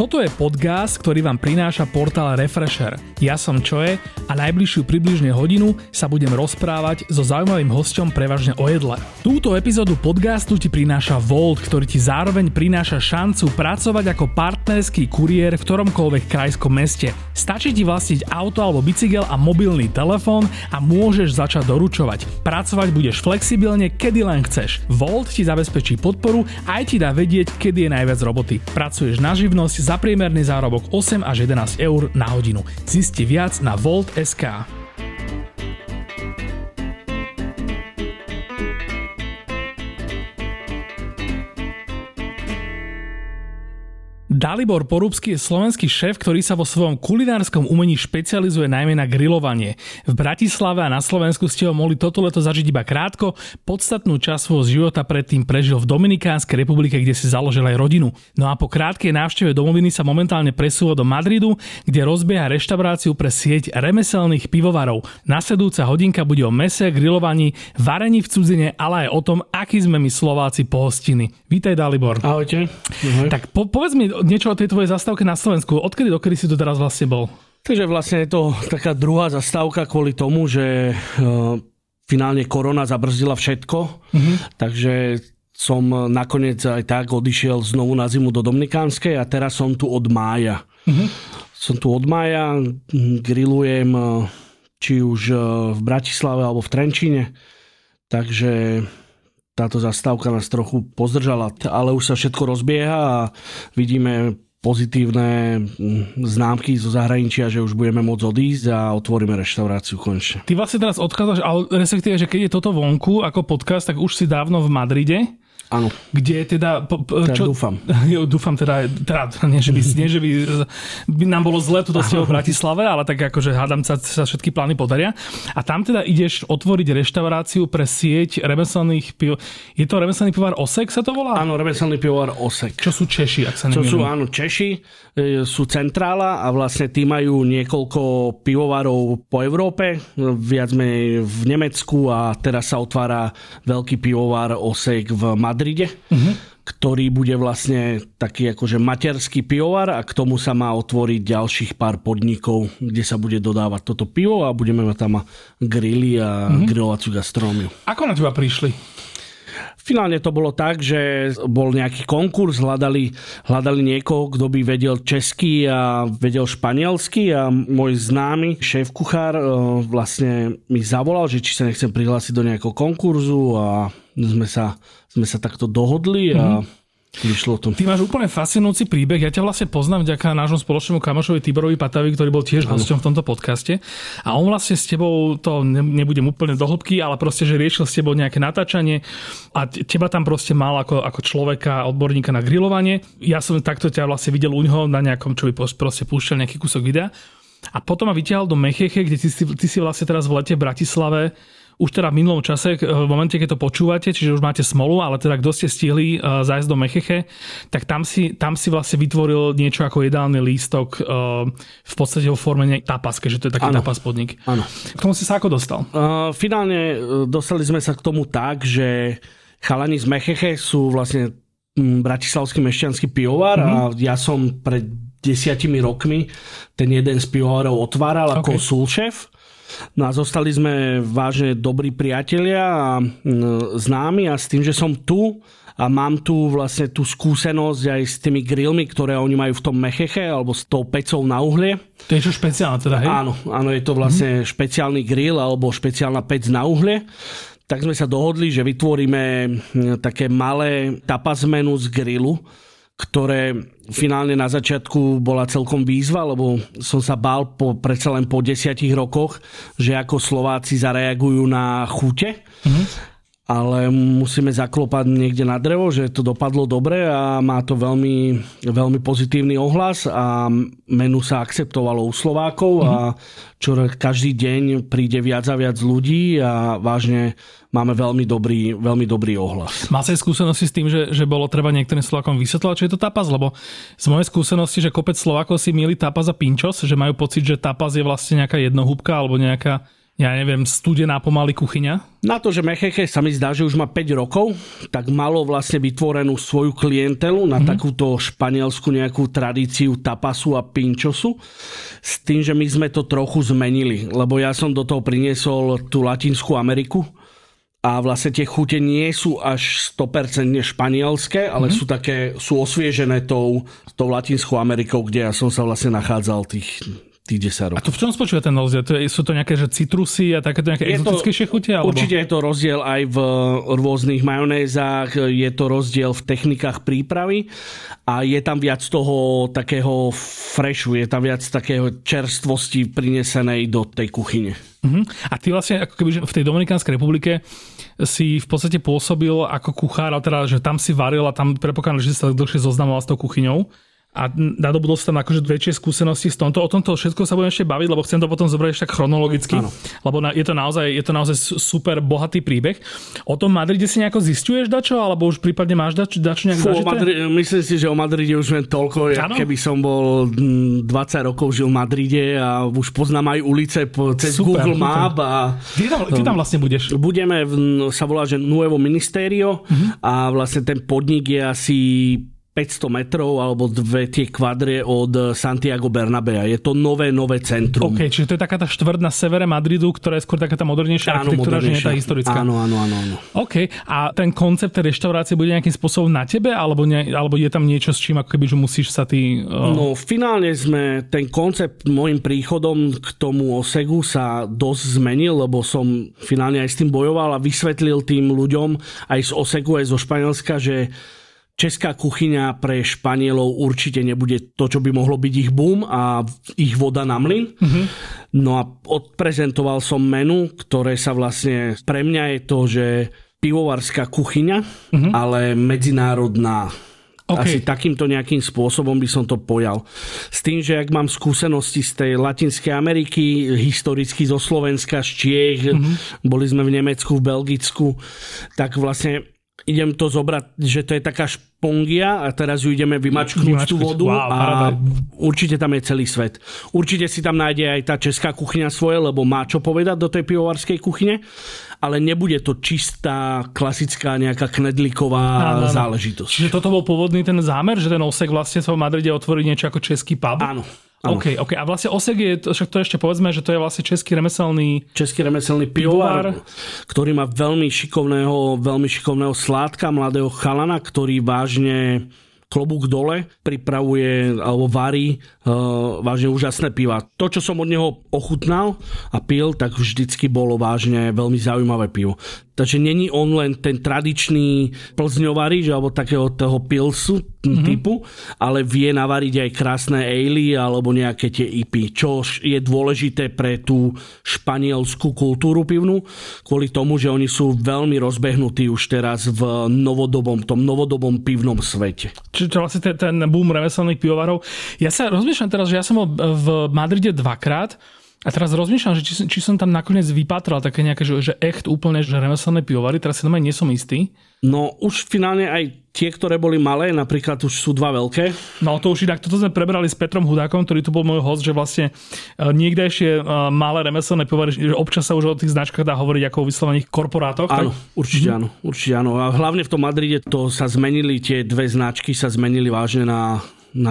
Toto je podcast, ktorý vám prináša portál Refresher. Ja som Čoje a najbližšiu približne hodinu sa budem rozprávať so zaujímavým hosťom prevažne o jedle. Túto epizódu podcastu ti prináša Volt, ktorý ti zároveň prináša šancu pracovať ako partnerský kuriér v ktoromkoľvek krajskom meste. Stačí ti vlastniť auto alebo bicykel a mobilný telefón a môžeš začať doručovať. Pracovať budeš flexibilne, kedy len chceš. Volt ti zabezpečí podporu a aj ti dá vedieť, kedy je najviac roboty. Pracuješ na živnosť za priemerný zárobok 8 až 11 eur na hodinu. Zisti viac na Volt.sk. Dalibor Porubský je slovenský šéf, ktorý sa vo svojom kulinárskom umení špecializuje najmä na grilovanie. V Bratislave a na Slovensku ste ho mohli toto leto zažiť iba krátko, podstatnú časť svojho života predtým prežil v Dominikánskej republike, kde si založil aj rodinu. No a po krátkej návšteve domoviny sa momentálne presúva do Madridu, kde rozbieha reštauráciu pre sieť remeselných pivovarov. Nasledujúca hodinka bude o mese, grilovaní, varení v cudzine, ale aj o tom, akí sme my Slováci pohostiny. Vítaj, Dalibor. Ahojte. Tak povedz mi niečo o tej tvojej zastávke na Slovensku. Odkedy dokedy si tu teraz vlastne bol? Takže vlastne je to taká druhá zastávka kvôli tomu, že finálne korona zabrzdila všetko. Mm-hmm. Takže som nakoniec aj tak odišiel znovu na zimu do Dominikánskej a teraz som tu od mája. Mm-hmm. Som tu od mája, grillujem či už v Bratislave alebo v Trenčíne. Takže táto zastávka nás trochu pozdržala, ale už sa všetko rozbieha a vidíme pozitívne známky zo zahraničia, že už budeme môcť odísť a otvoríme reštauráciu konečne. Ty vlastne teraz odchádzaš, ale respektíve, že keď je toto vonku ako podcast, tak už si dávno v Madride. Áno. Kde teda... dúfam. Dúfam teda nie, že by nám bolo zle tuto z toho v Bratislave, ale tak akože hádam sa všetky plány podaria. A tam teda ideš otvoriť reštauráciu pre sieť remeselných piv. Je to remeselný pivovar Oseg sa to volá? Áno, remeselný pivovar Oseg. Čo sú Češi, ak sa nemýlim. Čo sú, áno, Češi, sú centrála a vlastne tí majú niekoľko pivovarov po Európe, viac menej v Nemecku a teraz sa otvára veľký pivovar Oseg v Madride, ktorý bude vlastne taký akože materský pivovar a k tomu sa má otvoriť ďalších pár podnikov, kde sa bude dodávať toto pivo a budeme mať tam grily a grilovaciu gastronómiu. Ako na teba prišli? Finálne to bolo tak, že bol nejaký konkurs, hľadali niekoho, kto by vedel česky a vedel španielsky a môj známy šéf kuchár vlastne mi zavolal, že či sa nechcem prihlásiť do nejakého konkurzu a sme sa takto dohodli a vyšlo to. Ty máš úplne fascinujúci príbeh. Ja ťa vlastne poznám vďaka nášmu spoločnému kamošovi Tíborovi Patavi, ktorý bol tiež hosťom v tomto podcaste. A on vlastne s tebou, to nebudem úplne do hĺbky, ale proste, že riešil s tebou nejaké natáčanie a teba tam proste mal ako človeka, odborníka na grilovanie. Ja som takto ťa vlastne videl u ňoho na nejakom, čo by proste púšťal nejaký kúsok videa. A potom ma vytiahol do Mecheche, kde ty si vlastne teraz v lete v Bratislave. Už teda v minulom čase, v momente, keď to počúvate, čiže už máte smolu, ale teda kto ste stihli zájsť do Mecheche, tak tam si vlastne vytvoril niečo ako jedálny lístok v podstate vo forme tapas, keďže to je taký tapas podnik. Áno. K tomu si sa ako dostal? Finálne dostali sme sa k tomu tak, že chalani z Mecheche sú vlastne bratislavský mešťanský pivovar a ja som pred 10 rokmi ten jeden z pivovarov otváral ako súlšef. No a zostali sme vážne dobrí priatelia a známi a s tým, že som tu a mám tu vlastne tú skúsenosť aj s tými grillmi, ktoré oni majú v tom Mecheche alebo s tou pecou na uhlie. To je čo špeciálne teda, hej? Áno, je to vlastne špeciálny grill alebo špeciálna pec na uhlie. Tak sme sa dohodli, že vytvoríme také malé tapas menu z grillu, ktoré finálne na začiatku bola celkom výzva, lebo som sa bál predsa len po 10 rokoch, že ako Slováci zareagujú na chute, ale musíme zaklopať niekde na drevo, že to dopadlo dobre a má to veľmi, veľmi pozitívny ohlas a menu sa akceptovalo u Slovákov a čo každý deň príde viac a viac ľudí a vážne máme veľmi dobrý ohlas. Má sa aj skúsenosti s tým, že bolo treba niektorým Slovákom vysvetľovať, čo je to tapas? Lebo z mojej skúsenosti, že kopec Slovákov si mýli tapas a pinchos, že majú pocit, že tapas je vlastne nejaká jednohúbka alebo nejaká ja neviem, studená pomaly kuchyňa? Na to, že Mecheche sa mi zdá, že už má 5 rokov, tak malo vlastne vytvorenú svoju klientelu na takúto španielsku nejakú tradíciu tapasu a pinčosu. S tým, že my sme to trochu zmenili, lebo ja som do toho priniesol tú Latinskú Ameriku a vlastne tie chute nie sú až 100% španielské, ale sú také, sú osviežené tou Latinskou Amerikou, kde ja som sa vlastne nachádzal tých 10 rokov. A to v čom spočíva ten rozdiel? Sú to nejaké že citrusy a takéto nejaké exotickejšie chute? Alebo? Určite je to rozdiel aj v rôznych majonézách, je to rozdiel v technikách prípravy a je tam viac toho takého freshu, je tam viac takého čerstvosti prinesenej do tej kuchyne. Uh-huh. A ty vlastne ako keby v tej Dominikánskej republike si v podstate pôsobil ako kuchár, teda, že tam si varil a tam predpokladám, že si sa dlhšie zoznamoval s tou kuchyňou. A nadobudol sa tam akože väčšie skúsenosti s tomto. O tomto všetko sa budem ešte baviť, lebo chcem to potom zobrať ešte tak chronologicky. Áno. Lebo je to naozaj super bohatý príbeh. O tom Madride si nejako zisťuješ dačo? Alebo už prípadne máš dačo nejak zažité? Myslím si, že o Madride už len toľko, keby som bol 20 rokov žil v Madride a už poznám aj ulice cez super, Google Map. A ty tam vlastne budeš? Budeme, sa volá, že Nuevo Ministerio a vlastne ten podnik je asi 500 metrov alebo dve tie kvadrie od Santiago Bernabéa. Je to nové centrum. OK, čiže to je taká tá štvrť na severe Madridu, ktorá je skôr taká tá modernejšia architektúra, že nie tá historická. Áno. OK, a ten koncept tej reštaurácie bude nejakým spôsobom na tebe, alebo je tam niečo, s čím ako keby, že musíš sa ty... No, finálne sme ten koncept môjim príchodom k tomu Osegu sa dosť zmenil, lebo som finálne aj s tým bojoval a vysvetlil tým ľuďom aj z Osegu, aj zo Španielska, že česká kuchyňa pre Španielov určite nebude to, čo by mohlo byť ich boom a ich voda na mlyn. Mm-hmm. No a odprezentoval som menu, ktoré sa vlastne... Pre mňa je to, že pivovarská kuchyňa, ale medzinárodná. Okay. Asi takýmto nejakým spôsobom by som to pojal. S tým, že ak mám skúsenosti z tej Latinskej Ameriky, historicky zo Slovenska, z Čiech, boli sme v Nemecku, v Belgicku, tak vlastne... idem to zobrať, že to je taká špongia a teraz ju ideme vymačknúť tú vodu a určite tam je celý svet. Určite si tam nájde aj tá česká kuchyňa svoje, lebo má čo povedať do tej pivovarskej kuchyne, ale nebude to čistá, klasická nejaká knedlíková záležitosť. Čiže toto bol pôvodný ten zámer, že ten Osek vlastne sa v Madride otvorí niečo ako český pub? Áno. OK. A vlastne Osek je, však to ešte povedzme, že to je vlastne český remeselný pivovar, ktorý má veľmi šikovného sládka, mladého chalana, ktorý vážne klobúk dole, pripravuje alebo varí vážne úžasné piva. To, čo som od neho ochutnal a pil, tak vždycky bolo vážne veľmi zaujímavé pivo. Takže není on len ten tradičný plzňovarič alebo takého toho pilsu typu, ale vie navariť aj krásne ale alebo nejaké tie IPy, čo je dôležité pre tú španielskú kultúru pivnú, kvôli tomu, že oni sú veľmi rozbehnutí už teraz v novodobom pivnom svete. Čiže vlastne ten boom remeselných pivovarov. Ja sa rozmýšľam teraz, že ja som bol v Madride dvakrát a teraz rozmýšľam, že či som tam nakoniec vypátral také nejaké, že echt úplne že remeselné pivovary, teraz si tam aj nie som istý. No už finálne aj tie, ktoré boli malé, napríklad už sú dva veľké. No to už inak, toto sme prebrali s Petrom Hudákom, ktorý tu bol môj host, že vlastne niekdejšie malé remeselné pivovary, že občas sa už o tých značkách dá hovoriť ako o vyslovených korporátoch. Áno, tak... určite áno. A hlavne v tom Madride to sa zmenili, tie dve značky sa zmenili vážne na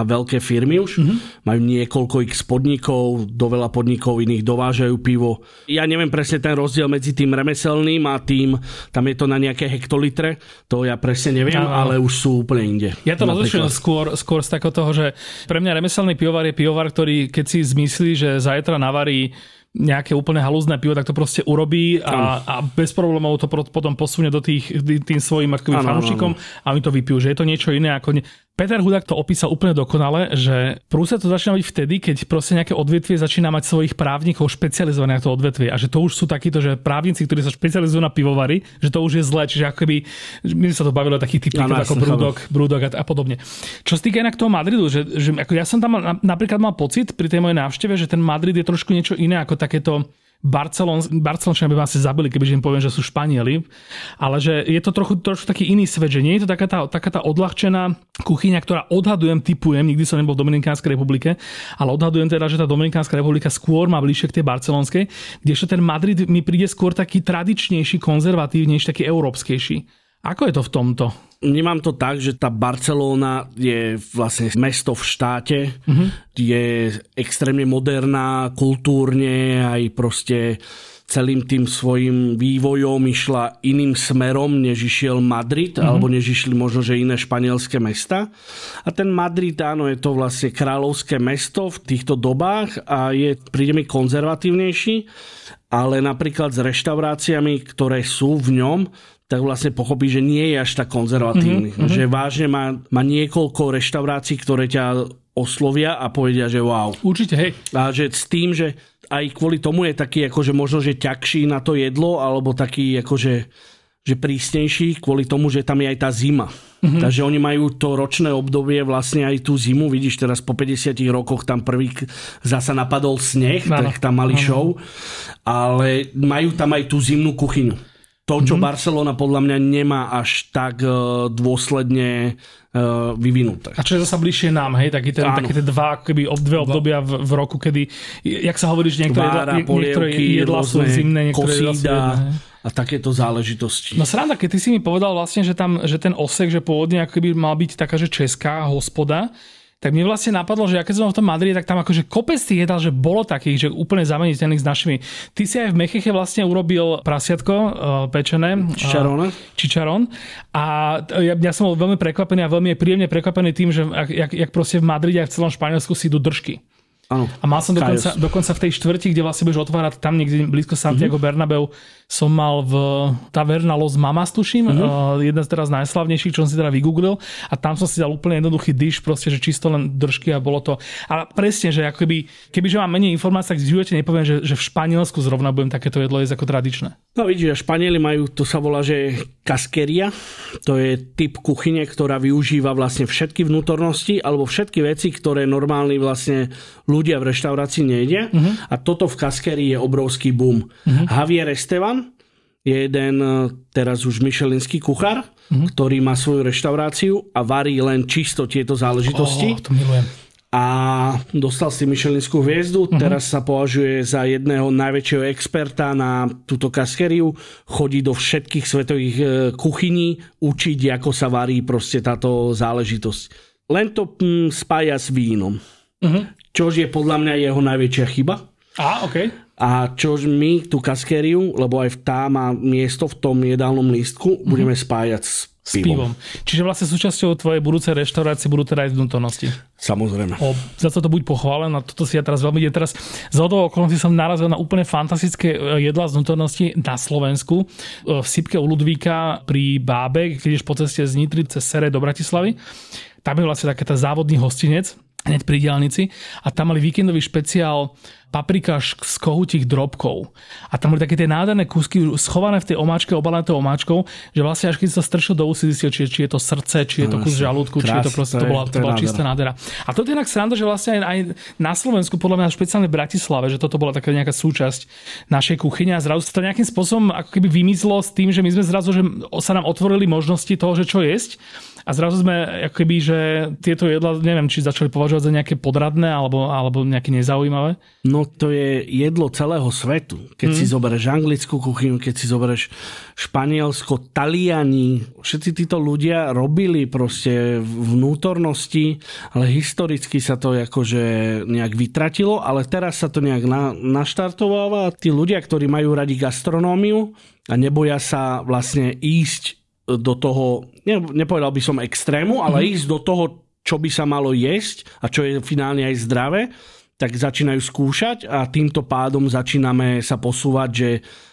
veľké firmy už. Majú niekoľko x podnikov, do veľa podnikov iných dovážajú pivo. Ja neviem presne ten rozdiel medzi tým remeselným a tým, tam je to na nejaké hektolitre, to ja presne neviem, ale už sú úplne inde. Ja to rozlišujem skôr z takého toho, že pre mňa remeselný pivovar je pivovar, ktorý keď si zmyslí, že zajtra navarí nejaké úplne halúzne pivo, tak to proste urobí a bez problémov to potom posunie do tým svojim fanúšikom a oni to vypijú, že je to niečo iné ako... Peter Hudák to opísal úplne dokonale, že prúse to začína byť vtedy, keď proste nejaké odvetvie začína mať svojich právnikov špecializovaných na to odvetvie a že to už sú takíto, že právnici, ktorí sa špecializujú na pivovary, že to už je zle, čiže ako keby my sa to bavilo takých typov ako Brúdok a podobne. Čo sa týka inak toho Madridu, že ako ja som tam napríklad mal pocit pri tej mojej návšteve, že ten Madrid je trošku niečo iné ako takéto Barcelončania by ma asi zabili, kebyže im poviem, že sú Španieli, ale že je to trochu taký iný svet, že nie je to taká tá odľahčená kuchyňa, ktorá odhadujem, typujem, nikdy som nebol v Dominikánskej republike, ale odhadujem teda, že tá Dominikánska republika skôr má bližšie k tej barcelonskej, kdežto ten Madrid mi príde skôr taký tradičnejší, konzervatívnejší, taký európskejší. Ako je to v tomto? Nemám to tak, že tá Barcelóna je vlastne mesto v štáte, je extrémne moderná, kultúrne, aj proste celým tým svojim vývojom išla iným smerom, než išiel Madrid, alebo než išli možno, že iné španielské mesta. A ten Madrid, áno, je to vlastne kráľovské mesto v týchto dobách a je, príde mi, konzervatívnejší, ale napríklad s reštauráciami, ktoré sú v ňom, tak vlastne pochopí, že nie je až tak konzervatívny. Že vážne má niekoľko reštaurácií, ktoré ťa oslovia a povedia, že wow. Určite, hej. A že s tým, že aj kvôli tomu je taký akože možno, že ťažší na to jedlo, alebo taký akože že prísnejší kvôli tomu, že tam je aj tá zima. Takže oni majú to ročné obdobie, vlastne aj tú zimu. Vidíš, teraz po 50 rokoch tam prvý zasa napadol sneh, tak tam mali show. Ale majú tam aj tú zimnú kuchyňu. To, čo Barcelona podľa mňa nemá až tak dôsledne vyvinuté. A čo je zasa bližšie nám, hej? Také tie dve obdobia v roku, kedy, jak sa hovorí, že niektoré jedlá sú zimné, niektoré jedlá sú jedlá. A takéto záležitosti. No sranda, keď ty si mi povedal vlastne, že ten Osek, že pôvodne ako keby mal byť taká, že česká hospoda, tak mne vlastne napadlo, že ja keď som v tom Madride, tak tam akože kopec tých jedál, že bolo takých, že úplne zameniteľných s našimi. Ty si aj v Mecheche vlastne urobil prasiatko pečené. Čičarón. A ja som bol veľmi prekvapený a veľmi príjemne prekvapený tým, že jak proste v Madride a v celom Španielsku si idú držky. Ano, a mal som dokonca v tej štvrti, kde vlastne budeš otvárať tam niekde blízko Santiago Bernabéu, som mal v Taverna Los Mamas, tuším, jedna z teraz najslavnejších, čo som si teda vygooglil, a tam som si dal úplne jednoduchý dish, proste, že čisto len držky a bolo to. A presne, že ako kebyže mám menej informácií, tak v živote nepoviem, že v Španielsku zrovna budem takéto jedlo jesť ako tradičné. No vidíš, Španieli majú, to sa volá, že kaskeria, to je typ kuchyne, ktorá využíva vlastne všetky vnútornosti alebo všetky veci, ktoré normálne vlastne ľudia v reštaurácii nejedia. A toto v kaskerii je obrovský boom. Javier Estevan je jeden teraz už michelinský kuchár, ktorý má svoju reštauráciu a varí len čisto tieto záležitosti. To milujem. A dostal si michelinskú hviezdu, teraz sa považuje za jedného najväčšieho experta na túto kaskeriu, chodí do všetkých svetových kuchyní učiť, ako sa varí proste táto záležitosť. Len to spája s vínom. Čo je podľa mňa jeho najväčšia chyba. A čo my tú kaskériu, lebo aj tá má miesto v tom jedálnom lístku, budeme spájať s pivom. Čiže vlastne súčasťou tvojej budúcej reštaurácie budú teda aj vnútornosti. Samozrejme. Za to buď pochválen, a toto si ja teraz veľmi ide. Teraz z hodou okolností som narazil na úplne fantastické jedlá z vnútornosti na Slovensku. V Sipke u Ludvíka pri Bábe, keď ješ po ceste z Nitry cez Sere do Bratislavy. Tam je vlastne taký závodný hostinec hneď pri diaľnici a tam mali víkendový špeciál paprika z kohutích drobkov. A tam boli také tie nádherné kúsky schované v tej omáčke, obalené tou omáčkou, že vlastne až keď sa stršil do úst, zistil, či je to srdce, či je to kus žalúdku, či je to proste, to bola čistá nádhera. A to je inak sranda, že vlastne aj na Slovensku, podľa mňa špeciálne v Bratislave, že toto bola taká nejaká súčasť našej kuchyne a zrazu sa to nejakým spôsobom ako keby vymizlo s tým, že my sme zrazu, že sa nám otvorili možnosti toho, že čo jesť. A zrazu sme ako keby, že tieto jedlá, neviem, či začali považovať za nejaké podradné alebo nejaké nezaujímavé. No to je jedlo celého svetu. Keď si zoberieš anglickú kuchyňu, keď si zoberieš Španielsko, Taliani, všetci títo ľudia robili proste vnútornosti, ale historicky sa to akože nejak vytratilo, ale teraz sa to nejak naštartováva. Tí ľudia, ktorí majú radi gastronómiu a neboja sa vlastne ísť do toho, nepovedal by som extrému, ale ísť do toho, čo by sa malo jesť a čo je finálne aj zdravé, tak začínajú skúšať a týmto pádom začíname sa posúvať, že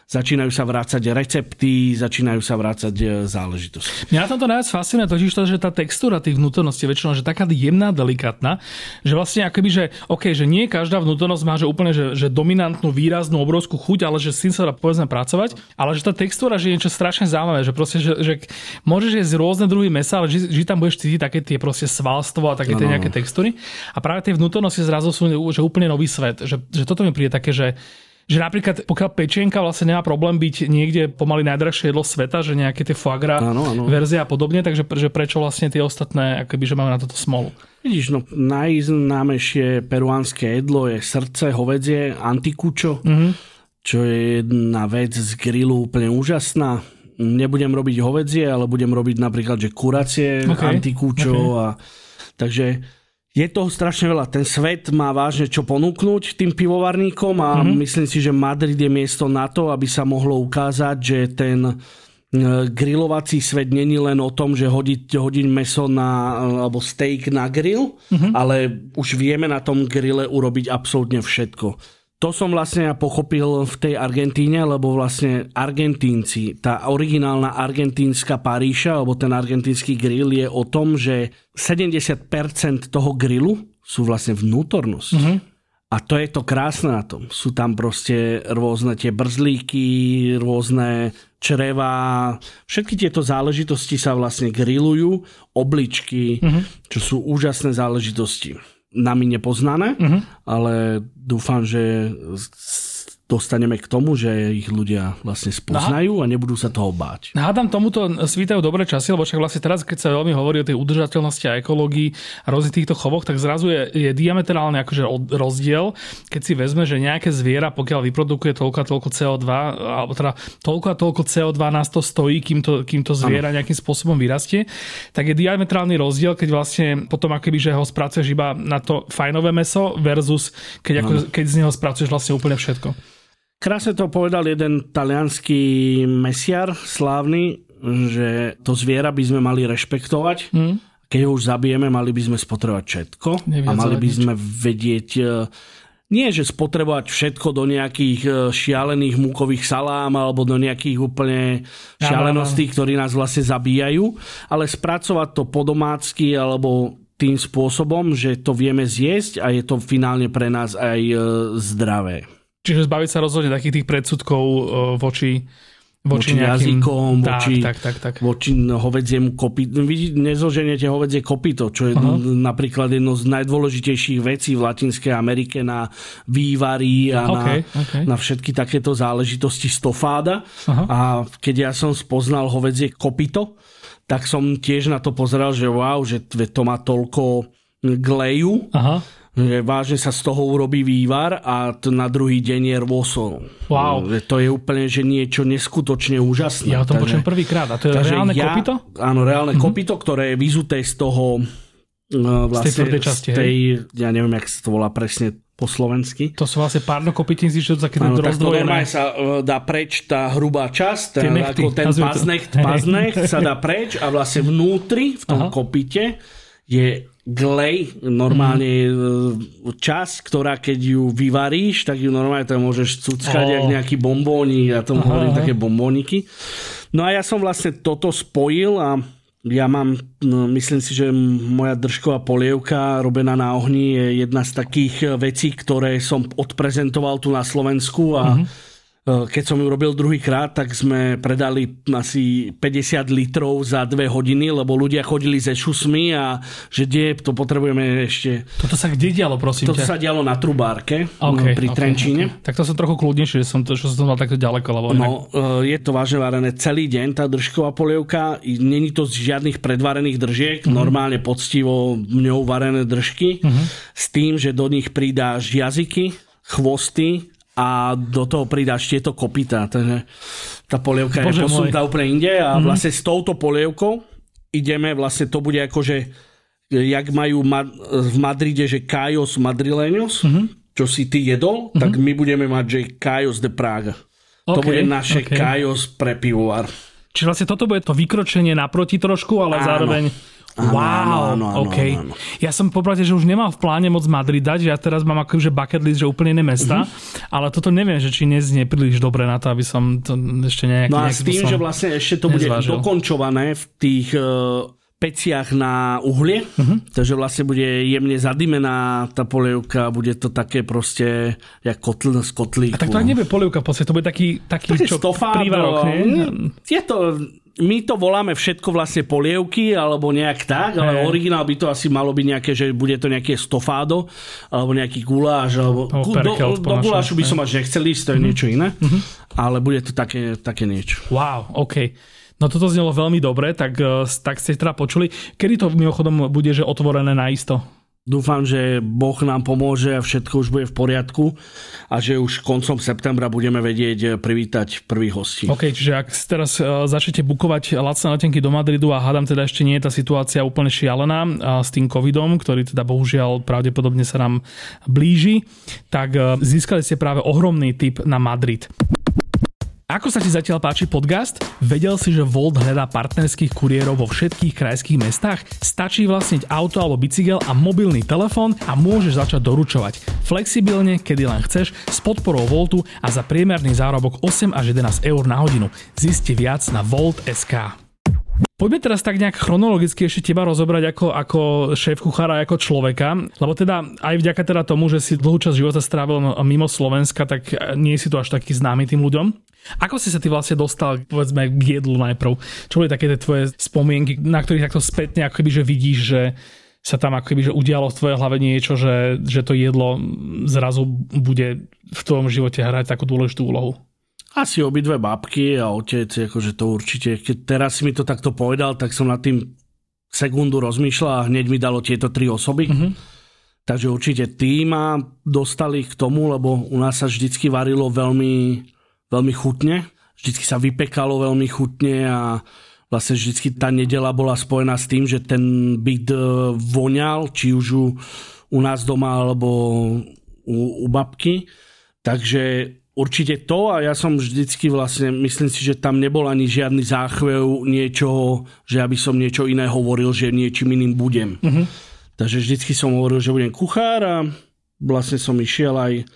začínajú sa vrácať recepty, začínajú sa vrácať záležitosti. Mňa na tomto najviac fascinuje totiž to, že tá textúra tých vnútorností je väčšinou že taká jemná, delikátna, že vlastne akoby, že okej, že nie každá vnútornosť má že úplne že dominantnú, výraznú, obrovskú chuť, ale že s tým sa dá povedzme pracovať, ale že tá textúra že je niečo strašne zaujímavé, že proste, že môžeš jesť rôzne druhy mäsa, ale že tam budeš cítiť také tie proste svalstvo a také tie nejaké textúry. A práve tie vnútornosti zrazu sú že úplne nový svet, že toto mi príde také, že Že napríklad, pokiaľ pečenka vlastne nemá problém byť niekde pomaly najdražšie jedlo sveta, že nejaké tie foie gras verzia a podobne, takže že prečo vlastne tie ostatné, akoby, že máme na toto smolu? Vidíš, no najznámejšie peruánske jedlo je srdce, hovädzie, anticucho, čo je jedna vec z grilu úplne úžasná. Nebudem robiť hovädzie, ale budem robiť napríklad, že kuracie, anticucho. A takže je toho strašne veľa. Ten svet má vážne čo ponúknuť tým pivovarníkom a myslím si, že Madrid je miesto na to, aby sa mohlo ukázať, že ten grilovací svet není len o tom, že hodiť meso na, alebo steak na grill, ale už vieme na tom grille urobiť absolútne všetko. To som vlastne ja pochopil v tej Argentíne, lebo vlastne Argentínci, tá originálna argentínska paríša, alebo ten argentínsky grill je o tom, že 70% toho grillu sú vlastne vnútornosť. A to je to krásne na tom. Sú tam proste rôzne tie brzlíky, rôzne čreva. Všetky tieto záležitosti sa vlastne grillujú, obličky, čo sú úžasné záležitosti. Nami nepoznané, ale dúfam, že dostaneme k tomu, že ich ľudia vlastne spoznajú a nebudú sa toho báť. Hádam, tomuto svítajú dobré časy, lebo však vlastne teraz, keď sa veľmi hovorí o tej udržateľnosti a ekológii a rôznych týchto chovoch, tak zrazu je diametrálny akože rozdiel, keď si vezme, že nejaké zviera, pokiaľ vyprodukuje toľko a toľko CO2, alebo teda toľko a toľko CO2 nás to stojí, kým to zviera nejakým spôsobom vyrastie, tak je diametrálny rozdiel, keď vlastne potom akoby, že ho spracuješ iba na to fajnové mäso versus keď z neho spracuješ vlastne úplne všetko. Krásne to povedal jeden talianský mesiar slávny, že to zviera by sme mali rešpektovať. Keď ho už zabijeme, mali by sme spotrebovať všetko. A mali by sme vedieť, nie že spotrebovať všetko do nejakých šialených múkových salám alebo do nejakých úplne šialeností, ktorí nás vlastne zabíjajú, ale spracovať to po domácky alebo tým spôsobom, že to vieme zjesť a je to finálne pre nás aj zdravé. Čiže zbaviť sa rozhodne takých tých predsudkov voči nejakým jazykom, voči hovädziemu kopytu. Vidíte, nezoženiete hovädzie kopyto, čo je napríklad jedno z najdôležitejších vecí v Latinskej Amerike na vývary a na všetky takéto záležitosti stofáda. A keď ja som spoznal hovädzie kopyto, tak som tiež na to pozeral, že wow, že to má toľko gleju. Že vážne sa z toho urobí vývar a na druhý deň je rôso. Wow. To je úplne, že niečo neskutočne úžasné. Ja o tom počujem prvýkrát. A to je reálne kopyto? Áno, reálne kopyto, ktoré je vyzuté z toho vlastne z tej tvrdej časti, ja neviem, jak sa to volá presne po slovensky. To sú vlastne párnokopytníci, čo to také ten rozdvojené. Normálne sa dá preč tá hrubá časť, ten paznecht sa dá preč a vlastne vnútri v tom kopyte je glej, normálne časť, ktorá keď ju vyvaríš, tak ju normálne tam môžeš cuckať jak nejaký bombónik, ja tomu hovorím také bombóniky. No a ja som vlastne toto spojil a ja mám, myslím si, že moja držková polievka robená na ohni je jedna z takých vecí, ktoré som odprezentoval tu na Slovensku a keď som ju robil druhýkrát, tak sme predali asi 50 litrov za 2 hodiny, lebo ľudia chodili ze šusmi a že kde to potrebujeme ešte. Toto sa kde dialo, prosím ťa? Toto sa dialo na Trubárke, pri Trenčíne. Tak to som trochu kľudnejšie, že som mal takto ďaleko. Lebo no, je to vážne varené celý deň, tá držková polievka. Není to z žiadnych predvarených držiek, normálne poctivo mňou varené držky, s tým, že do nich pridáš jazyky, chvosty, a do toho pridáš tieto kopytá. Takže tá polievka je posunutá úplne inde a vlastne s touto polievkou ideme, vlastne to bude akože jak majú v Madride, že Cajos Madrileños, čo si ty jedol, tak my budeme mať, že Cajos de Praga. To bude naše Cajos pre pivovar. Čiže vlastne toto bude to vykročenie naproti trošku, ale zároveň... Wow, áno. Ja som popravde, že už nemám v pláne moc Madrid dať, že ja teraz mám akože bucket list, že úplne iné mesta, ale toto neviem, že či neznie príliš dobre na to, aby som to ešte nejak... No a s tým, že vlastne ešte to nezvážil. Bude dokončované v tých peciach na uhlie, takže vlastne bude jemne zadimená tá polievka, bude to také proste jak kotl z kotlíku. A tak to aj nebude polievka, v podstate to bude taký čo prívarok, nie? Je to... My to voláme všetko vlastne polievky alebo nejak tak, ale originál by to asi malo byť nejaké, že bude to nejaké stofádo alebo nejaký guláš. Alebo... Do gulášu by som až nechcel ísť, to je niečo iné, ale bude to také niečo. Wow, OK. No toto znelo veľmi dobre, tak ste teda počuli. Kedy to mimochodom bude, že otvorené naisto? Dúfam, že Boh nám pomôže a všetko už bude v poriadku a že už koncom septembra budeme vedieť privítať prvých hostí. OK, čiže ak teraz začnete bukovať lacné letenky do Madridu a hádam teda ešte nie je tá situácia úplne šialená s tým covidom, ktorý teda bohužiaľ pravdepodobne sa nám blíži, tak získali ste práve ohromný tip na Madrid. Ako sa ti zatiaľ páči podcast? Vedel si, že Volt hľadá partnerských kuriérov vo všetkých krajských mestách? Stačí vlastniť auto alebo bicykel a mobilný telefón a môžeš začať doručovať. Flexibilne, kedy len chceš, s podporou Voltu a za priemerný zárobok 8 až 11 eur na hodinu. Zisti viac na Volt.sk. Poďme teraz tak nejak chronologicky ešte teba rozobrať ako šéf kuchára, ako človeka, lebo teda aj vďaka teda tomu, že si dlhú časť života strávil mimo Slovenska, tak nie si tu až taký známy tým ľuďom. Ako si sa ty vlastne dostal, povedzme, k jedlu najprv? Čo boli také tie tvoje spomienky, na ktorých takto spätne ako keby, že vidíš, že sa tam ako keby, že udialo v tvojej hlave niečo, že to jedlo zrazu bude v tvojom živote hrať takú dôležitú úlohu? Asi obidve babky a otec, akože to určite. Keď teraz si mi to takto povedal, tak som nad tým sekundu rozmýšľal a hneď mi dalo tieto tri osoby. Takže určite tí ma dostali k tomu, lebo u nás sa vždycky varilo veľmi, veľmi chutne. Vždycky sa vypekalo veľmi chutne a vlastne vždycky tá nedeľa bola spojená s tým, že ten byt voňal, či už u nás doma, alebo u babky. Takže... Určite to a ja som vždycky vlastne, myslím si, že tam nebol ani žiadny záchvev niečoho, že aby som niečo iné hovoril, že niečím iným budem. Takže vždycky som hovoril, že budem kuchár a vlastne som išiel aj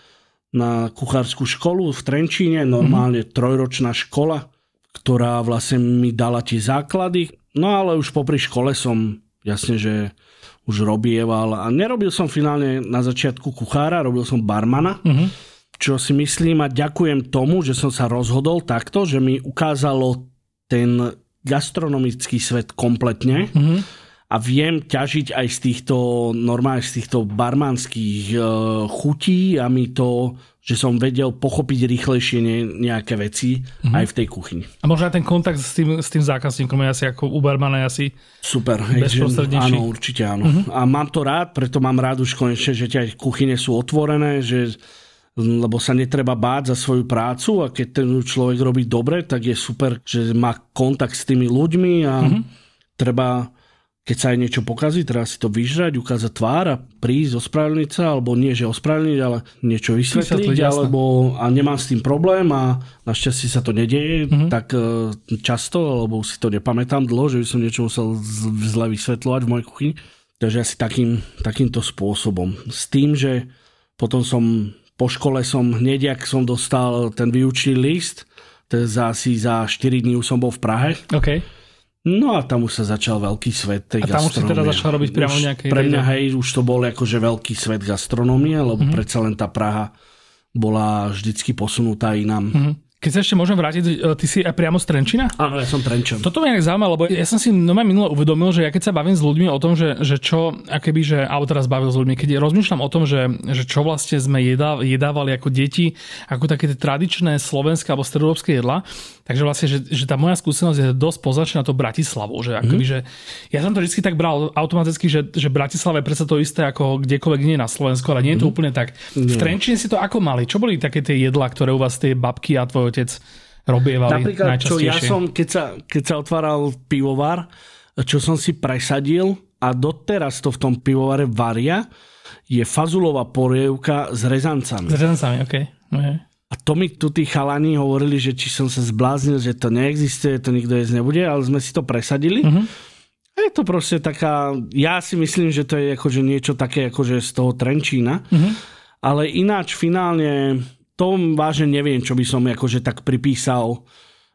na kuchárskú školu v Trenčíne, normálne trojročná škola, ktorá vlastne mi dala tie základy. No ale už popri škole som jasne, že už robieval a nerobil som finálne na začiatku kuchára, robil som barmana. Čo si myslím a ďakujem tomu, že som sa rozhodol takto, že mi ukázalo ten gastronomický svet kompletne a viem ťažiť aj z týchto normálne, z týchto barmanských chutí a mi to, že som vedel pochopiť rýchlejšie nejaké veci aj v tej kuchyni. A možno aj ten kontakt s tým zákazníkom je asi ako u barmana asi super, bezprostrednejší. Áno, určite áno. A mám to rád, preto mám rád už konečne, že tie kuchyne sú otvorené, že lebo sa netreba báť za svoju prácu a keď ten človek robí dobre, tak je super, že má kontakt s tými ľuďmi a treba, keď sa aj niečo pokazí, treba si to vyžrať, ukázať tvár a prísť, ospravedlniť sa, alebo nie, že ospravedlniť, ale niečo vysvetliť, alebo a nemám s tým problém a našťastie sa to nedieje tak často, lebo si to nepamätám dlho, že by som niečo musel zle vysvetľovať v mojej kuchyni. Takže asi takýmto spôsobom. S tým, že potom som... Po škole som hneď, jak som dostal ten výučný list, to asi za 4 dní už som bol v Prahe. OK. No a tam už sa začal veľký svet tej gastronomie. A tam už si teda začal robiť priamo nejaké... Pre mňa, hej, už to bol akože veľký svet gastronomie, lebo predsa len tá Praha bola vždycky posunutá inám. Keď sa ešte môžem vrátiť, ty si aj priamo z Trenčína? Áno, ja som Trenčan. Toto ma nejak zaujíma, lebo ja som si minule uvedomil, že ja keď sa bavím s ľuďmi o tom, že čo, akéby, že, alebo teraz bavil s ľuďmi, keď rozmýšľam o tom, že čo vlastne sme jedávali ako deti, ako také tie tradičné slovenské alebo stredoeurópske jedlá, takže vlastne, že tá moja skúsenosť je dosť poznačená to Bratislavou, že akoby, že ja som to vždy tak bral automaticky, že Bratislava je predsa to isté ako kdekoľvek nie na Slovensku, ale nie je to úplne tak. V Trenčíne si to ako mali? Čo boli také tie jedlá, ktoré u vás tie babky a tvoj otec robievali napríklad, najčastejšie? Napríklad, čo ja som, keď sa otváral pivovar, čo som si presadil a doteraz to v tom pivovare varia, je fazulová polievka s rezancami. S rezancami, okej. A to mi tu tí chalani hovorili, že či som sa zbláznil, že to neexistuje, to nikto jesť nebude, ale sme si to presadili. A je to proste taká, ja si myslím, že to je akože niečo také akože z toho Trenčína, ale ináč finálne to vážne neviem, čo by som akože tak pripísal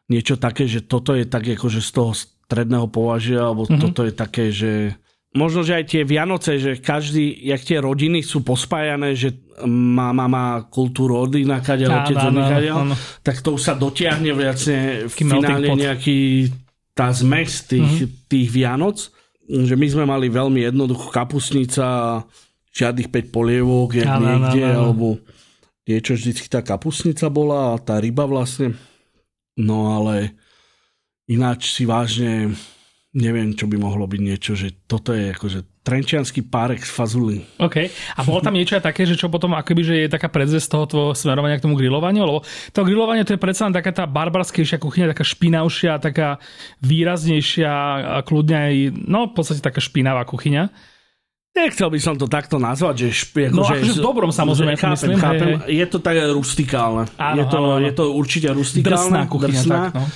niečo také, že toto je tak akože z toho stredného považia, alebo toto je také, že... Možno, že aj tie Vianoce, že každý, jak tie rodiny sú pospájané, že má kultúru rodina, kadeľ, otec odnikadeľ, tak to už sa dotiahne vlastne v finále nejaký tá zmes tých Vianoc. Že my sme mali veľmi jednoduchú kapusnica, žiadnych 5 polievok, jak niekde, alebo niečo, vždycky tá kapusnica bola a tá ryba vlastne. No ale ináč si vážne... Neviem, čo by mohlo byť niečo, že toto je akože trenčiansky párek z fazuly. OK. A bolo tam niečo také, že čo potom akoby, že je taká predzvesť toho tvojho smerovania k tomu grilovaniu? Lebo to grilovanie to je predsa taká tá barbarskejšia kuchyňa, taká špinavšia, taká výraznejšia a kľudne aj, no v podstate taká špinavá kuchyňa. Nechcel by som to takto nazvať, že... No akože v dobrom samozrejme, chápem, myslím. Chápem. Je to také rustikálne. Je to určite rustikálne. Drsná kuchyňa, tak no.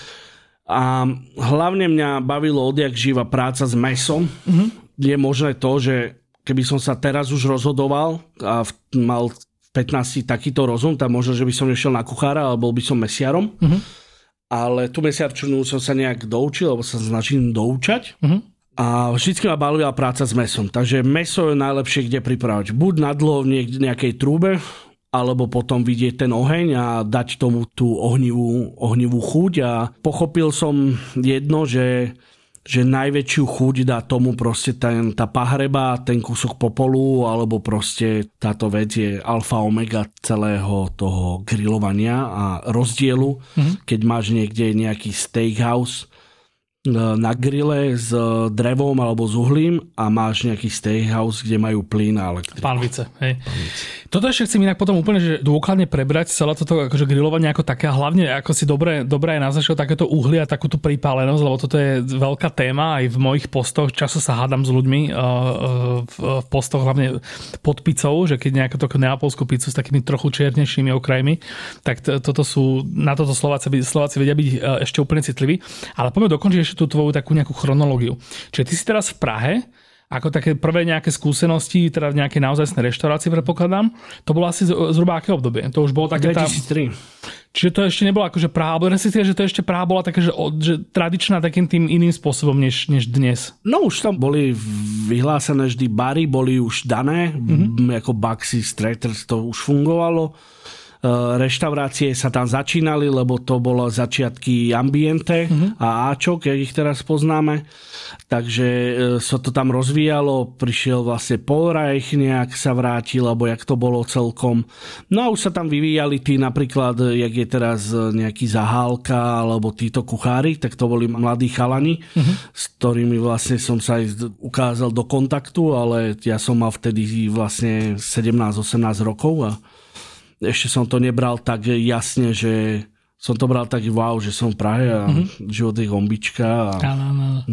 A hlavne mňa bavilo odjak živa práca s mesom. Je možné to, že keby som sa teraz už rozhodoval a mal v 15 takýto rozum, tak možno, že by som nešiel na kuchára, alebo bol by som mesiarom. Ale tú mesiarčinu som sa nejak doučil, alebo sa snažím doučať. A vždycky ma bavila práca s mesom. Takže meso je najlepšie, kde pripravať. Buď na dlho v nejakej trúbe, alebo potom vidieť ten oheň a dať tomu tú ohnivú chuť. A pochopil som jedno, že najväčšiu chuť dá tomu proste tá pahreba, ten kúsok popolu, alebo proste táto vec je alfa omega celého toho grilovania a rozdielu. Keď máš niekde nejaký steakhouse na grille s drevom alebo s uhlím a máš nejaký steakhouse, kde majú plyn a elektriku. Pánvice, hej. Pánvice. Toto ešte chcem inak potom úplne že dôkladne prebrať celé toto akože grilovanie ako také a hlavne ako si dobre aj naznačil takéto uhlie a takúto pripálenosť, lebo toto je veľká téma aj v mojich postoch. Často sa hádam s ľuďmi v postoch hlavne pod pizzou, že keď nejakú takú neapolskú pizzu s takými trochu čiernejšími okrajmi, tak na toto Slováci vedia byť ešte úplne citliví. Ale poďme dokončiť tú tvoju takú nejakú chronológiu. Čiže ty si teraz v Prahe, ako také prvé nejaké skúsenosti, teda v nejakej naozajstnej reštaurácii predpokladám, to bolo asi zhruba aké obdobie? To už bolo také... 2003. Čiže to ešte nebolo akože Praha, alebo respektíve, že to ešte Praha bola také, že tradičná takým tým iným spôsobom, než dnes. No už tam boli vyhlásené vždy bary, boli už dané, ako Baxi, Streters, to už fungovalo. Reštaurácie sa tam začínali, lebo to bolo začiatky Ambiente a Ačok, jak ich teraz poznáme. Takže sa to tam rozvíjalo, prišiel vlastne Polreich nejak sa vrátil, alebo jak to bolo celkom. No a už sa tam vyvíjali tí napríklad, jak je teraz nejaký Zahálka, alebo títo kuchári, tak to boli mladí chalani, s ktorými vlastne som sa aj ukázal do kontaktu, ale ja som mal vtedy vlastne 17-18 rokov a ešte som to nebral tak jasne, že som to bral tak wow, že som v Prahe a život je gombička a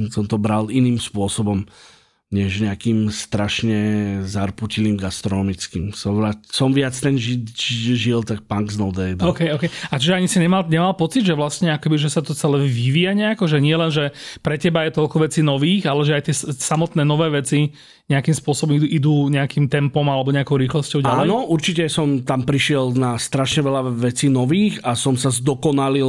som to bral iným spôsobom, než nejakým strašne zarputilým gastronomickým. Som viac ten žil tak punk z no day. Okay. A čiže ani si nemal pocit, že vlastne akoby, že sa to celé vyvíja nejako? Že nie len, že pre teba je toľko vecí nových, ale že aj tie samotné nové veci nejakým spôsobom idú nejakým tempom alebo nejakou rýchlosťou ďalej? Áno, určite som tam prišiel na strašne veľa vecí nových a som sa zdokonalil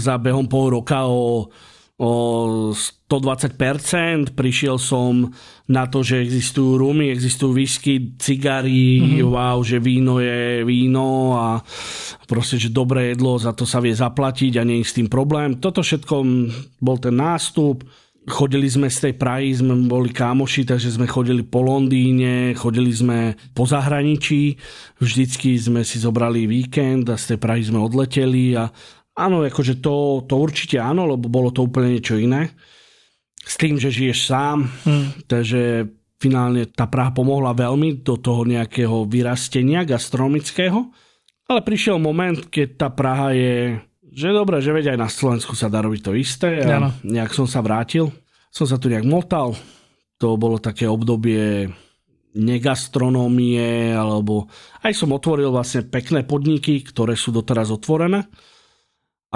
za behom pol roka o 120%. Prišiel som na to, že existujú rumy, existujú whisky, cigary, wow, že víno je víno a proste, že dobré jedlo, za to sa vie zaplatiť a nie je s tým problém. Toto všetko bol ten nástup. Chodili sme z tej Prahy, sme boli kámoši, takže sme chodili po Londýne, chodili sme po zahraničí, vždycky sme si zobrali víkend a z tej Prahy sme odleteli a áno, akože to určite áno, lebo bolo to úplne niečo iné. S tým, že žiješ sám, takže finálne tá Praha pomohla veľmi do toho nejakého vyrastenia gastronomického, ale prišiel moment, keď tá Praha je... Že dobre, že veď aj na Slovensku sa dá robiť to isté. A nejak som sa vrátil. Som sa tu nejak motal. To bolo také obdobie negastronómie, alebo aj som otvoril vlastne pekné podniky, ktoré sú doteraz otvorené.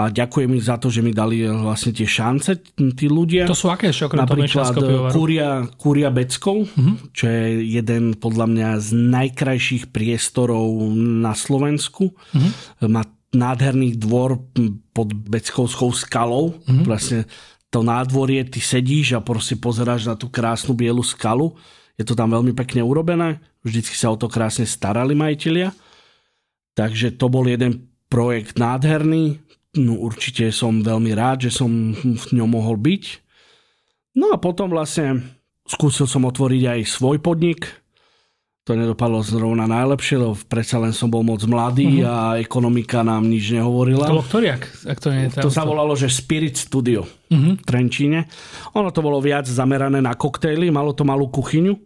A ďakujem im za to, že mi dali vlastne tie šance tí ľudia. To sú aké ešte okrem toho nešťanského pivovaru? Napríklad Kúria Beckov, čo je jeden podľa mňa z najkrajších priestorov na Slovensku. Má nádherný dvor pod Beckovskou skalou. Mm-hmm. Vlastne to nádvorie, ty sedíš a proste pozeráš na tú krásnu bielu skalu. Je to tam veľmi pekne urobené. Vždycky sa o to krásne starali majitelia. Takže to bol jeden projekt nádherný. No, určite som veľmi rád, že som v ňom mohol byť. No a potom vlastne skúsil som otvoriť aj svoj podnik. To nedopadlo zrovna najlepšie, lebo predsa len som bol moc mladý a ekonomika nám nič nehovorila. To bol ktorý, ak to nie je to sa volalo, že Spirit Studio v Trenčíne. Ono to bolo viac zamerané na koktejly, malo to malú kuchyňu.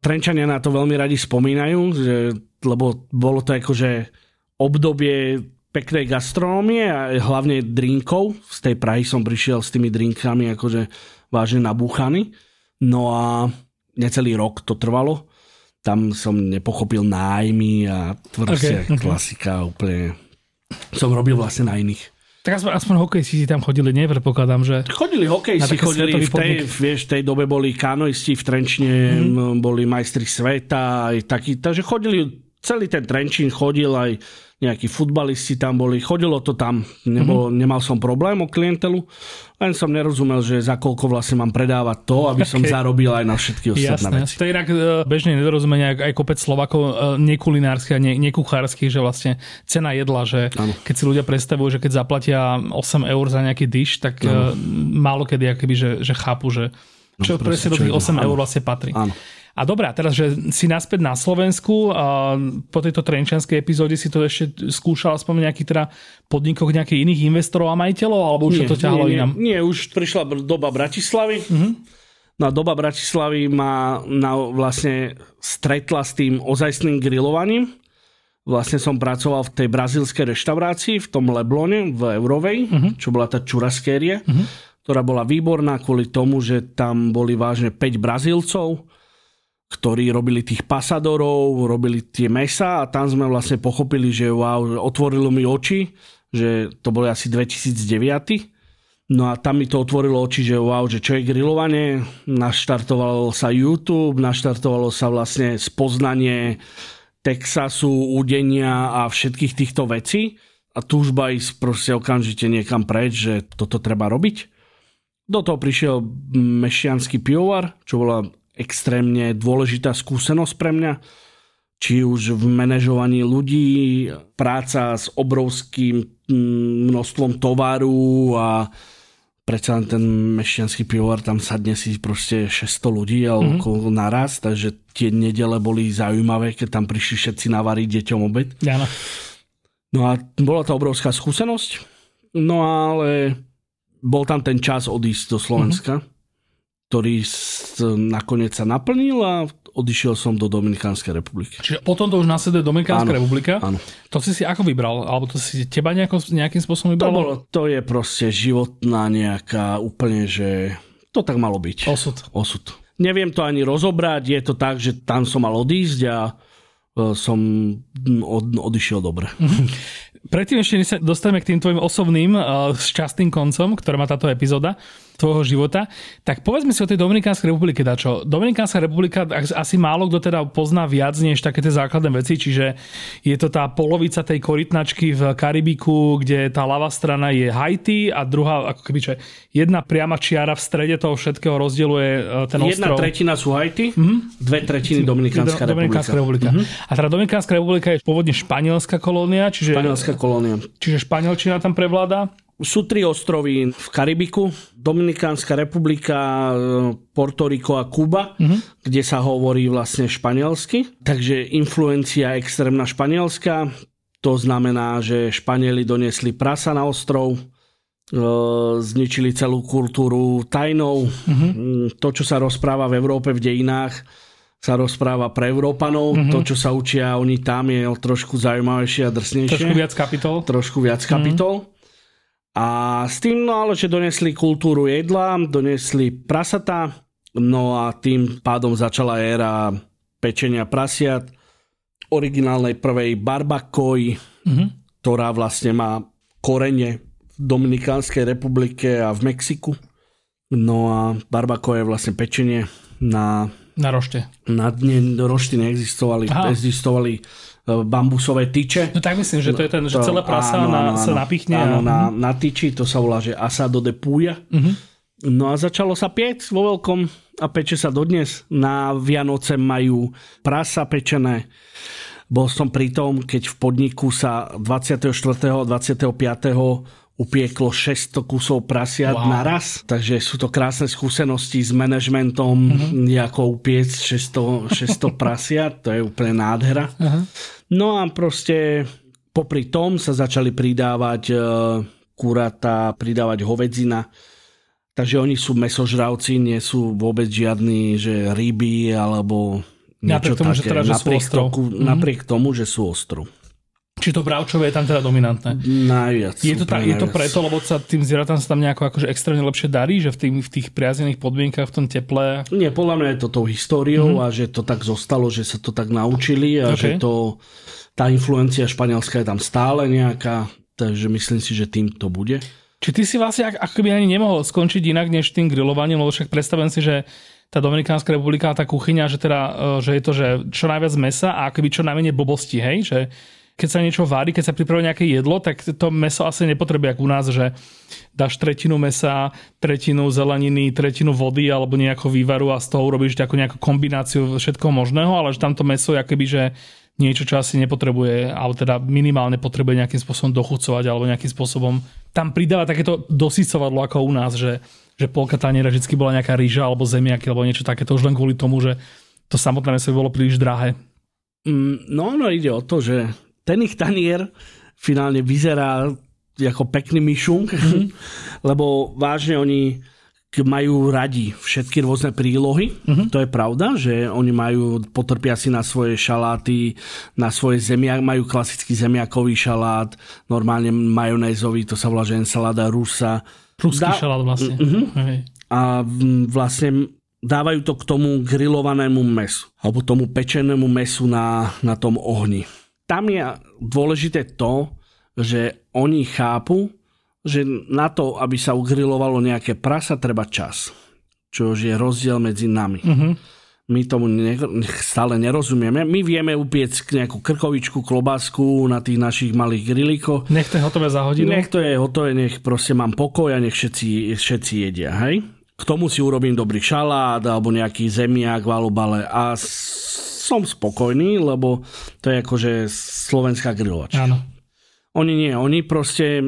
Trenčania na to veľmi radi spomínajú, že, lebo bolo to akože obdobie peknej gastronómie a hlavne drinkov. Z tej Prahy som prišiel s tými drinkami akože vážne nabúchaný. No a necelý rok to trvalo. Tam som nepochopil nájmy a tvrdstia klasika úplne. Som robil vlastne na iných. Tak aspoň hokejisti tam chodili, nepredpokladám, že... Chodili hokejisti, chodili v tej dobe boli kanoisti v Trenčine, boli majstri sveta, aj takí, takže chodili, celý ten Trenčín chodil, aj nejakí futbalisti tam boli, chodilo to tam, nemal som problém o klientelu, len som nerozumel, že za koľko vlastne mám predávať to, aby som zarobil aj na všetky ostatné veci. To je inak bežne nedorozumenie, aj kopec Slovákov nekulinárskych a nekuchárskych, že vlastne cena jedla, že ano. Keď si ľudia predstavujú, že keď zaplatia 8 eur za nejaký dish, tak málo kedy akoby, že chápu, že čo presne do tých 8 eur vlastne patrí. Áno. A dobrá, teraz, že si naspäť na Slovensku a po tejto trenčianskej epizóde si to ešte skúšal aspoň nejaký teda podnikoch nejakých iných investorov a majiteľov, alebo už to ťahalo inám? Nie, už prišla doba Bratislavy. No a doba Bratislavy ma vlastne stretla s tým ozajstným grilovaním. Vlastne som pracoval v tej brazílskej reštaurácii, v tom Leblone, v Eurovej, čo bola tá churraskéria, ktorá bola výborná kvôli tomu, že tam boli vážne 5 Brazílcov, ktorí robili tých pasadorov, robili tie mesa a tam sme vlastne pochopili, že wow, otvorilo mi oči, že to boli asi 2009. No a tam mi to otvorilo oči, že wow, že čo je grilovanie, naštartovalo sa YouTube, naštartovalo sa vlastne spoznanie Texasu, údenia a všetkých týchto vecí a túžba ísť proste okamžite niekam preč, že toto treba robiť. Do toho prišiel mešiansky pivovar, čo bola extrémne dôležitá skúsenosť pre mňa, či už v manažovaní ľudí, práca s obrovským množstvom tovaru a predsa ten mešťanský pivovar tam sadne si proste 600 ľudí okolo naraz, takže tie nedele boli zaujímavé, keď tam prišli všetci navariť deťom obed. Áno. No a bola to obrovská skúsenosť, no ale bol tam ten čas odísť do Slovenska. Ktorý nakoniec sa naplnil a odišiel som do Dominikánskej republiky. Čiže potom to už nasleduje Dominikánska republika? Áno. To si si ako vybral? Alebo to si teba nejakým spôsobom vybralo? To je proste životná nejaká úplne, že to tak malo byť. Osud. Neviem to ani rozobrať, je to tak, že tam som mal odísť a som odišiel dobre. Predtým ešte sa dostaneme k tým tvojim osobným šťastným koncom, ktoré má táto epizóda tvojho života, tak povedzme si o tej Dominikánskej republike dačo. Dominikánska republika asi málo kto teda pozná viac než také tie základné veci, čiže je to tá polovica tej korytnačky v Karibiku, kde tá ľavá strana je Haiti a druhá, ako keby, jedna priama čiara v strede toho všetkého rozdieluje ten ostrov. 1/3 sú Haiti, 2/3 Dominikánska republika. A teda Dominikánska republika je pôvodne španielská kolónia, čiže španielčina tam prevláda. Sú 3 ostrovy v Karibiku, Dominikánska republika, Porto Rico a Kuba, kde sa hovorí vlastne španielsky. Takže influencia extrémna španielska, to znamená, že Španieli doniesli prasa na ostrov, zničili celú kultúru tainov. To, čo sa rozpráva v Európe v dejinách, sa rozpráva pre Európanov. To, čo sa učia oni tam, je trošku zaujímavejšie a drsnejšie. Trošku viac kapitol. A s tým, ale že donesli kultúru jedla, donesli prasata, no a tým pádom začala éra pečenia prasiat, originálnej prvej barbacoe, ktorá vlastne má korene v Dominikánskej republike a v Mexiku. No a barbacoe je vlastne pečenie na Na rošte. Na dne rošty neexistovali. Aha. Existovali bambusové tyče. No tak myslím, že to je ten, že celé prasa sa napichne. Áno, na tyči, to sa volá, že asado de puya. Uh-huh. No a začalo sa piec vo veľkom a peče sa dodnes. Na Vianoce majú prasa pečené. Bol som pri tom, keď v podniku sa 24. a 25. upieklo 600 kusov prasiat naraz. Takže sú to krásne skúsenosti s manažmentom, ako upiec 600 prasiat. To je úplne nádhera. Uh-huh. No a proste popri tom sa začali pridávať kuratá, pridávať hovedzina. Takže oni sú mesožravci, nie sú vôbec žiadni, že ryby alebo niečo napriek tomu, také. Že teda, že napriek tomu, že sú ostrov. Či to bravčové je tam teda dominantné? Najviac. Je to preto, lebo sa tým zvieratám sa tam nejako akože extrémne lepšie darí, že v tých priaznených podmienkach, v tom teple? Nie, podľa mňa je to tou históriou a že to tak zostalo, že sa to tak naučili a že tá influencia španielská je tam stále nejaká, takže myslím si, že tým to bude. Či ty si vlastne akoby ani nemohol skončiť inak než tým grilovaním, lebo však predstavujem si, že tá Dominikánska republika, tá kuchyňa, že je to, že čo najviac mesa a akoby čo najmenej blbosti, hej, že keď sa niečo varí, keď sa pripravuje nejaké jedlo, tak to meso asi nepotrebuje, ako u nás, že dáš tretinu mesa, tretinu zeleniny, tretinu vody alebo nejakú vývaru a z toho urobíš nejakú kombináciu všetkého možného, ale že tamto meso je akoby, že niečo, čo asi nepotrebuje, alebo teda minimálne potrebuje nejakým spôsobom dochucovať alebo nejakým spôsobom tam pridáva takéto dosycovadlo ako u nás, že polka taniera vždy bola nejaká ryža alebo zemiaky alebo niečo takéto, už len kvôli tomu, že to samotné meso bolo príliš drahé. No ide o to, že ten ich tanier finálne vyzerá ako pekný myšunk, lebo vážne oni majú radi všetky rôzne prílohy. To je pravda, že oni potrpia si na svoje šaláty, na svoje zemiak, majú klasický zemiakový šalát, normálne majonézový, to sa volá, že ensalada rusa. Ruský šalát vlastne. A vlastne dávajú to k tomu grillovanému mesu, alebo tomu pečenému mesu na tom ohni. Tam je dôležité to, že oni chápu, že na to, aby sa ugrilovalo nejaké prasa, treba čas. Čo je rozdiel medzi nami. My tomu stále nerozumieme. My vieme upiecť nejakú krkovičku, klobásku na tých našich malých grilíkoch. Nech to je hotové za hodinu. Nech to je hotové, nech proste mám pokoj a nech všetci jedia. Hej? K tomu si urobím dobrý šalát alebo nejaký zemiak, valobale a som spokojný, lebo to je akože slovenská grilovačka. Áno. Oni nie, oni proste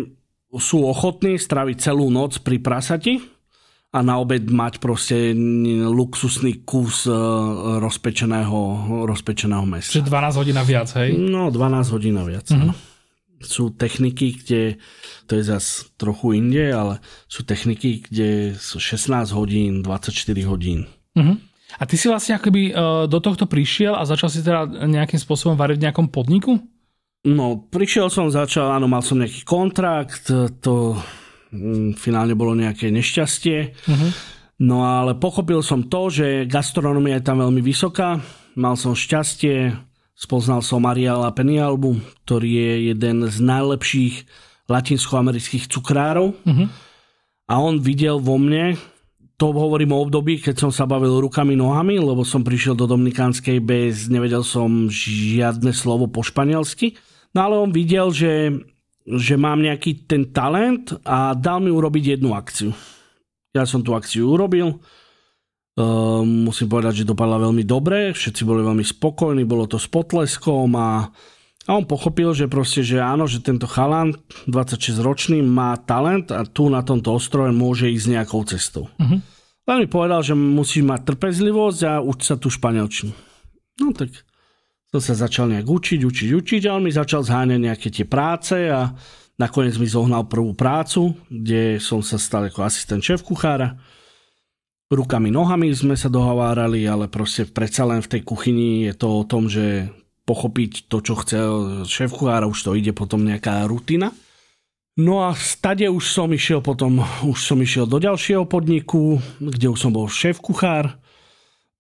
sú ochotní straviť celú noc pri prasati a na obed mať proste luxusný kus rozpečeného mesa. Čiže 12 hodín viac, hej? No, 12 hodín viac. Mm-hmm. Sú techniky, kde, to je zase trochu inde, ale sú techniky, kde sú 16 hodín, 24 hodín. Mhm. A ty si vlastne akoby do tohto prišiel a začal si teda nejakým spôsobom variť v nejakom podniku? No, prišiel som, začal, áno, mal som nejaký kontrakt, to finálne bolo nejaké nešťastie. No ale pochopil som to, že gastronomia je tam veľmi vysoká, mal som šťastie, spoznal som Mariela Penalbu, ktorý je jeden z najlepších latinskoamerických cukrárov a on videl vo mne. To hovorím o období, keď som sa bavil rukami, nohami, lebo som prišiel do Dominikánskej bez, nevedel som žiadne slovo po španielsky. No ale on videl, že mám nejaký ten talent a dal mi urobiť jednu akciu. Ja som tú akciu urobil. Musím povedať, že dopadla veľmi dobre. Všetci boli veľmi spokojní, bolo to s potleskom a on pochopil, že proste, že áno, že tento chalan 26-ročný má talent a tu na tomto ostrove môže ísť nejakou cestou. Len mi povedal, že musí mať trpezlivosť a uč sa tu španielčinu. No tak som sa začal nejak učiť a on mi začal zháňať nejaké tie práce a nakoniec mi zohnal prvú prácu, kde som sa stal ako asistent šéf kuchára. Rukami, nohami sme sa dohovárali, ale proste predsa len v tej kuchyni je to o tom, že pochopiť to, čo chce šéf kuchára, už to ide potom nejaká rutina. No a stade už som išiel do ďalšieho podniku, kde už som bol šéf-kuchár.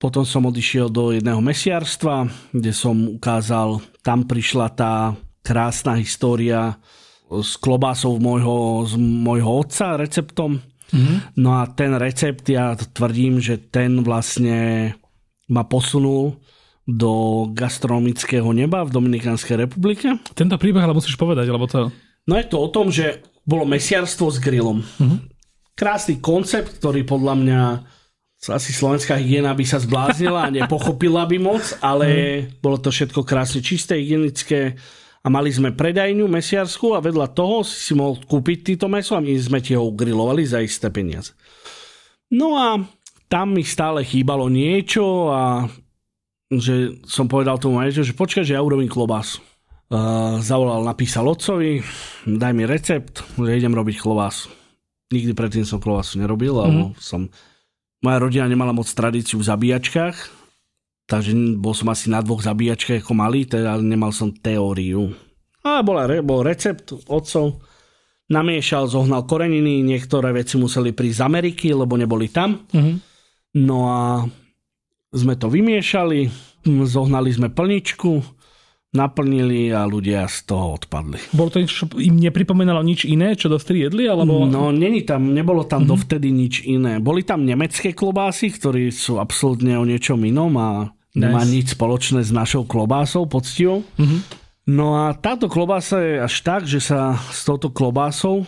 Potom som odišiel do jedného mesiarstva, kde som ukázal, tam prišla tá krásna história s klobásou z môjho otca receptom. No a ten recept, ja tvrdím, že ten vlastne ma posunul do gastronomického neba v Dominikánskej republike. Tento príbeh ale musíš povedať, lebo to... No je to o tom, že bolo mesiarstvo s grillom. Uh-huh. Krásny koncept, ktorý podľa mňa asi slovenská hygiena by sa zbláznila a nepochopila by moc, ale bolo to všetko krásne čisté, hygienické a mali sme predajňu mesiarsku a vedľa toho si mohol kúpiť týto mäso a my sme ti ho ugrilovali za isté peniaze. No a tam mi stále chýbalo niečo a že som povedal tomu manažerovi, že počkaj, že ja urobím klobásu. Zavolal, napísal otcovi, daj mi recept, že idem robiť klobásu. Nikdy predtým som klobásu nerobil, alebo moja rodina nemala moc tradíciu v zabíjačkách, takže bol som asi na 2 zabíjačkách ako malý, teda nemal som teóriu. Ale bol recept otcov, namiešal, zohnal koreniny, niektoré veci museli prísť z Ameriky, lebo neboli tam. No a sme to vymiešali, zohnali sme plničku, naplnili a ľudia z toho odpadli. Bolo to niečo, im nepripomínalo nič iné, čo dovtedy jedli? Alebo... No, nebolo tam dovtedy nič iné. Boli tam nemecké klobásy, ktoré sú absolútne o niečom inom a nemá nič spoločné s našou klobásou poctivou. No a táto klobása je až tak, že sa s touto klobásou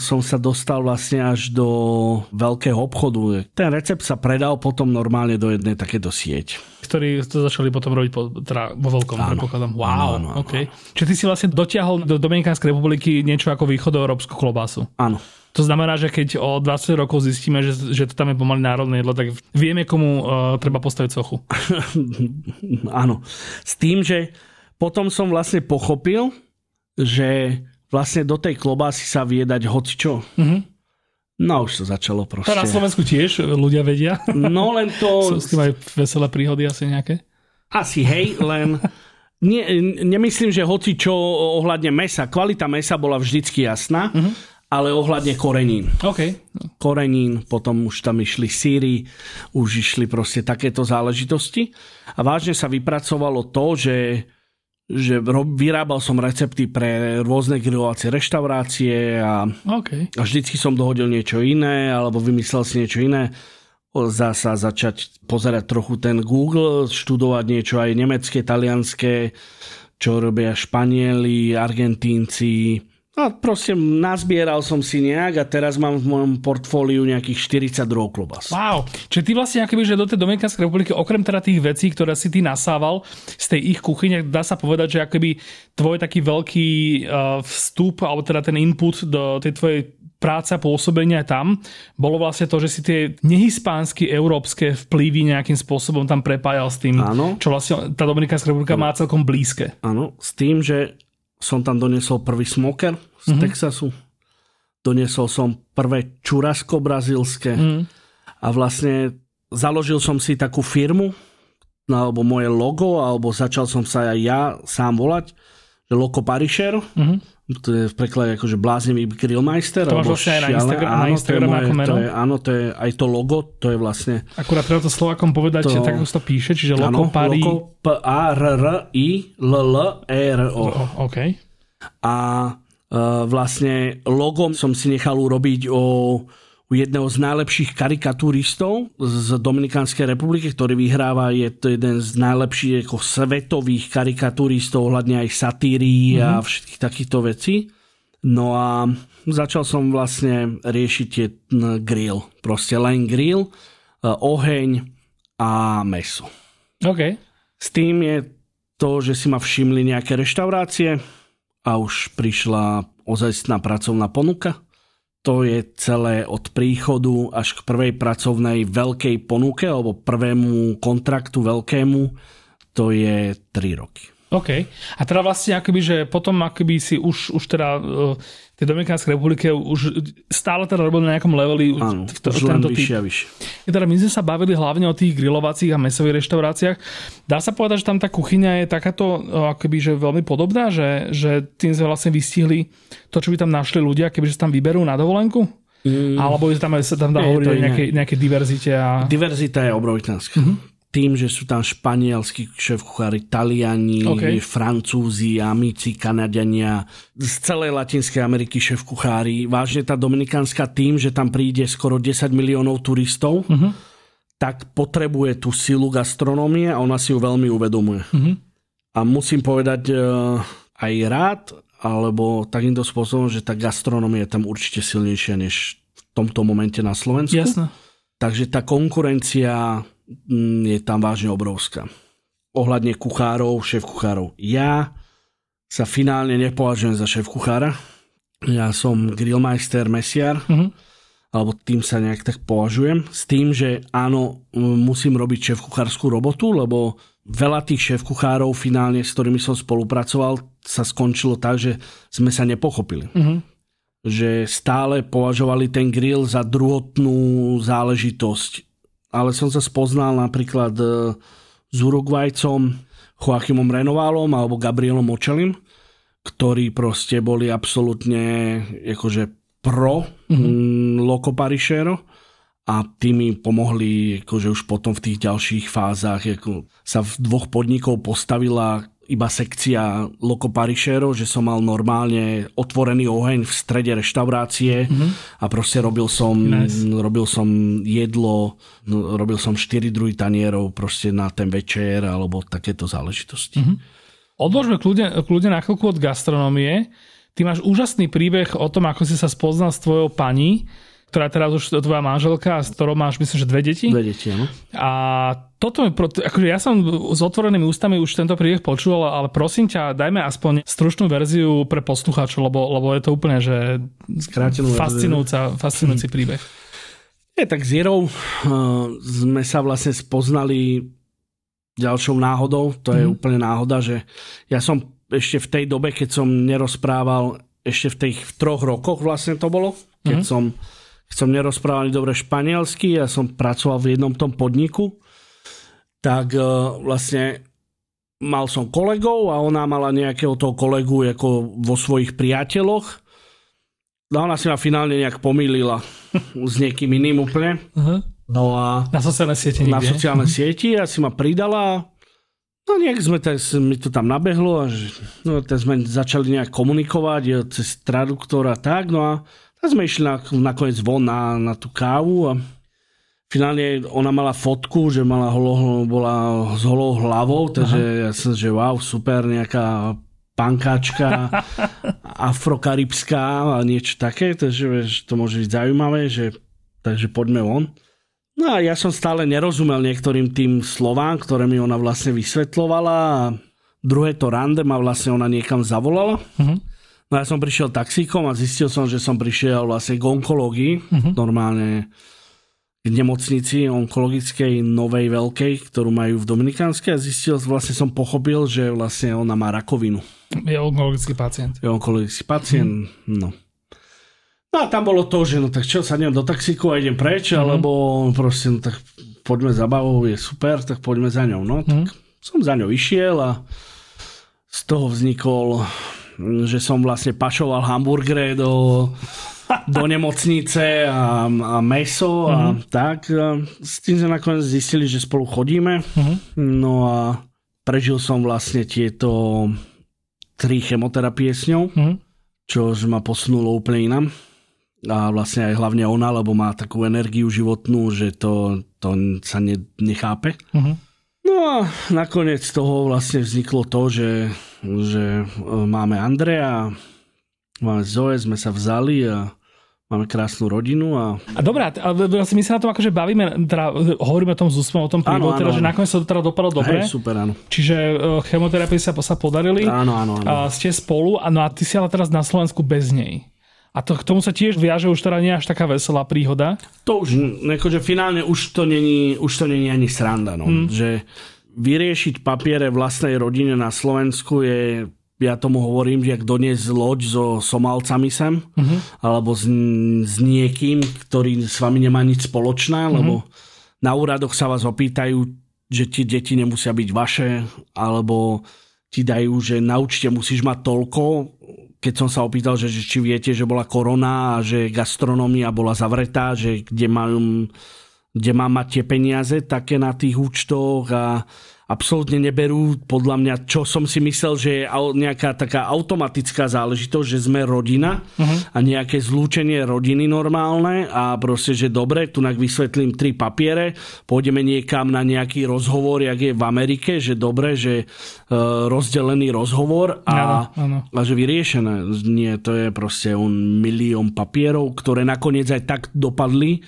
som sa dostal vlastne až do veľkého obchodu. Ten recept sa predal potom normálne do jednej takéto sieť. Ktorí to začali potom robiť vo veľkom, predpokladám. Wow, áno, okay. Čiže ty si vlastne dotiahol do Dominikánskej republiky niečo ako východoeurópsku klobásu. Áno. To znamená, že keď o 20 rokov zistíme, že to tam je pomaly národné jedlo, tak vieme, komu treba postaviť sochu. Áno. S tým, že potom som vlastne pochopil, že vlastne do tej klobásy sa vie dať hocičo. No už to začalo proste. To na Slovensku tiež ľudia vedia. No len to... Sú s tým aj veselé príhody asi nejaké? Asi hej, len nemyslím, že hocičo ohľadne mesa. Kvalita mesa bola vždycky jasná, ale ohľadne korenín. Okay. Korenín, potom už tam išli síry, už išli proste takéto záležitosti. A vážne sa vypracovalo to, že vyrábal som recepty pre rôzne grilovacie reštaurácie a vždycky som dohodil niečo iné alebo vymyslel si niečo iné. Zasa začať pozerať trochu ten Google, študovať niečo aj nemecké, talianské, čo robia Španieli, Argentínci. A proste nazbieral som si nejak a teraz mám v mojom portfóliu nejakých 42 klobás. Wow, čiže ty vlastne akoby, že do tej Dominikánskej republiky, okrem teda tých vecí, ktoré si ty nasával z tej ich kuchyne, dá sa povedať, že akoby tvoj taký veľký vstup, alebo teda ten input do tej tvojej práca, pôsobenia tam, bolo vlastne to, že si tie nehispánsky európske vplyvy nejakým spôsobom tam prepájal s tým, čo vlastne tá Dominikánska republika má celkom blízke. Áno, s tým, že som tam doniesol prvý smoker z Texasu. Doniesol som prvé churrasco brazílske. A vlastne založil som si takú firmu, alebo moje logo, alebo začal som sa aj ja sám volať, že Loco Parrillero. To je v preklade akože bláznivý grillmeister. To máš vlastne aj na Instagram ako meno. Áno, to je aj to logo, to je vlastne... Akurát treba to Slovákom povedať, že tak to píše, čiže Loco Parrillero. Loco P-A-R-R-I-L-L-E-R-O. OK. A vlastne logom som si nechal urobiť u jedného z najlepších karikaturistov z Dominikánskej republiky, ktorý vyhráva, je to jeden z najlepších ako svetových karikaturistov, hľadne aj satíry a všetkých takýchto vecí. No a začal som vlastne riešiť grill. Proste len grill, oheň a mäso. OK. S tým je to, že si ma všimli nejaké reštaurácie a už prišla ozajstná pracovná ponuka. To je celé od príchodu až k prvej pracovnej veľkej ponuke alebo prvému kontraktu veľkému, to je 3 roky. OK. A teda vlastne akoby, že potom akoby si už teda v tej Dominikánskej republike už stále teda robil na nejakom leveli. Áno, už len vyššie a vyššie. Teda my sme sa bavili hlavne o tých grilovacích a mesových reštauráciách. Dá sa povedať, že tam tá kuchyňa je takáto akoby, že veľmi podobná, že tým sme vlastne vystihli to, čo by tam našli ľudia, kebyže sa tam vyberú na dovolenku? Alebo sa tam dá hovoriť o nejakej diverzite? Diverzita je obrovitánska. Tým, že sú tam španielskí šéfkuchári, Taliani, Francúzi, Amici, Kanadiania, z celej Latinskej Ameriky šéfkuchári. Vážne tá Dominikánska tým, že tam príde skoro 10 miliónov turistov, tak potrebuje tú silu gastronómie a ona si ju veľmi uvedomuje. Mm-hmm. A musím povedať aj rád, alebo takýmto spôsobom, že tá gastronómia je tam určite silnejšia než v tomto momente na Slovensku. Jasné. Takže tá konkurencia je tam vážne obrovská. Ohľadne kuchárov, šéf-kuchárov. Ja sa finálne nepovažujem za šéf-kuchára. Ja som grillmeister, mesiar. Mm-hmm. Alebo tým sa nejak tak považujem, s tým, že áno, musím robiť šéf-kuchárskú robotu, lebo veľa tých šéf-kuchárov finálne, s ktorými som spolupracoval, sa skončilo tak, že sme sa nepochopili. Mm-hmm. Že stále považovali ten grill za druhotnú záležitosť. Ale som sa spoznal napríklad s Uruguajcom Joachimom Renovalom alebo Gabrielom Mocelim, ktorí proste boli absolútne akože pro Loco Parrillero a tí mi pomohli, akože už potom v tých ďalších fázach ako sa v dvoch podnikov postavila iba sekcia Loco Parrillero, že som mal normálne otvorený oheň v strede reštaurácie a proste robil som jedlo, robil som 4 druhy tanierov proste na ten večer alebo takéto záležitosti. Odložme kľudne na chvíľku od gastronómie. Ty máš úžasný príbeh o tom, ako si sa spoznal s tvojou pani, ktorá teraz už tvoja manželka, s ktorou máš, myslím, že dve deti. Dve deti, áno. A toto mi, akože ja som s otvorenými ústami už tento príbeh počul, ale prosím ťa, dajme aspoň stručnú verziu pre poslucháčov, lebo je to úplne, že fascinujúci príbeh. Je tak s Jirou sme sa vlastne spoznali ďalšou náhodou, to je úplne náhoda, že ja som ešte v tej dobe, keď som nerozprával, ešte v tých 3 rokoch vlastne to bolo, keď som nerozprával dobre španielsky, ja som pracoval v jednom tom podniku, tak vlastne mal som kolegov a ona mala nejakého toho kolegu ako vo svojich priateľoch. A ona si ma finálne nejak pomýlila s niekým iným úplne. Uh-huh. No a na sociálne siete nikde. Na sociálne sieti a si ma pridala. No nejak mi to tam nabehlo a sme začali nejak komunikovať cez traduktora tak, no a tak sme išli nakoniec von na tú kávu a finálne ona mala fotku, že bola s holou hlavou, takže ja som, že wow, super, nejaká pankáčka afrokaribská a niečo také, takže vieš, to môže byť zaujímavé, takže poďme von. No a ja som stále nerozumel niektorým tým slovám, ktoré mi ona vlastne vysvetľovala a druhé to rande ma vlastne ona niekam zavolala. Uh-huh. No ja som prišiel taxíkom a zistil som, že som prišiel vlastne k onkológii, normálne k nemocnici onkologickej, novej, veľkej, ktorú majú v Dominikánskej a som pochopil, že vlastne ona má rakovinu. Je onkologický pacient. No. No a tam bolo to, že no tak čo, sadnem do taxíku a idem preč, alebo proste, no tak poďme za babou, je super, tak poďme za ňou. No tak som za ňou išiel a z toho vznikol, že som vlastne pašoval hamburgere do nemocnice a meso a tak. A s tým sme nakoniec zistili, že spolu chodíme. No a prežil som vlastne tieto 3 chemoterapie s ňou, čo ma posunulo úplne inam. A vlastne aj hlavne ona, lebo má takú energiu životnú, že to sa nechápe. Uh-huh. No a nakoniec toho vlastne vzniklo to, že máme Andreja, máme Zoe, sme sa vzali a máme krásnu rodinu. A dobrá, my sa na tom akože bavíme, teda hovoríme o tom s úsmevom, o tom príbehu, teda, že nakoniec sa to teda dopadlo dobre. Hej, super, áno. Čiže chemoterapie sa podarili. Áno. Ste spolu, no a ty si ale teraz na Slovensku bez nej. A k tomu sa tiež viaže už teda nie až taká veselá príhoda? To už, akože finálne už to není ani sranda, no. Že vyriešiť papiere vlastnej rodine na Slovensku je, ja tomu hovorím, že ak doniesť loď so Somálcami sem, alebo s niekým, ktorý s vami nemá nič spoločné, lebo na úradoch sa vás opýtajú, že tie deti nemusia byť vaše, alebo ti dajú, že na účte musíš mať toľko. Keď som sa opýtal, že či viete, že bola korona a že gastronómia bola zavretá, že kde mám mať tie peniaze také na tých účtoch a absolútne neberú, podľa mňa, čo som si myslel, že je nejaká taká automatická záležitosť, že sme rodina a nejaké zlúčenie rodiny normálne a proste, že dobre, tunak vysvetlím 3 papiere, pôjdeme niekam na nejaký rozhovor, jak je v Amerike, že dobre, že rozdelený rozhovor a že vyriešené. Nie, to je proste milión papierov, ktoré nakoniec aj tak dopadli.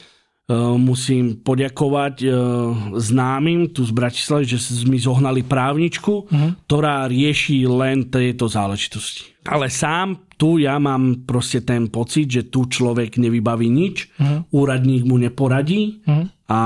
Musím poďakovať známym tu z Bratislavy, že mi zohnali právničku, ktorá rieši len tieto záležitosti. Ale sám tu ja mám proste ten pocit, že tu človek nevybaví nič, úradník mu neporadí a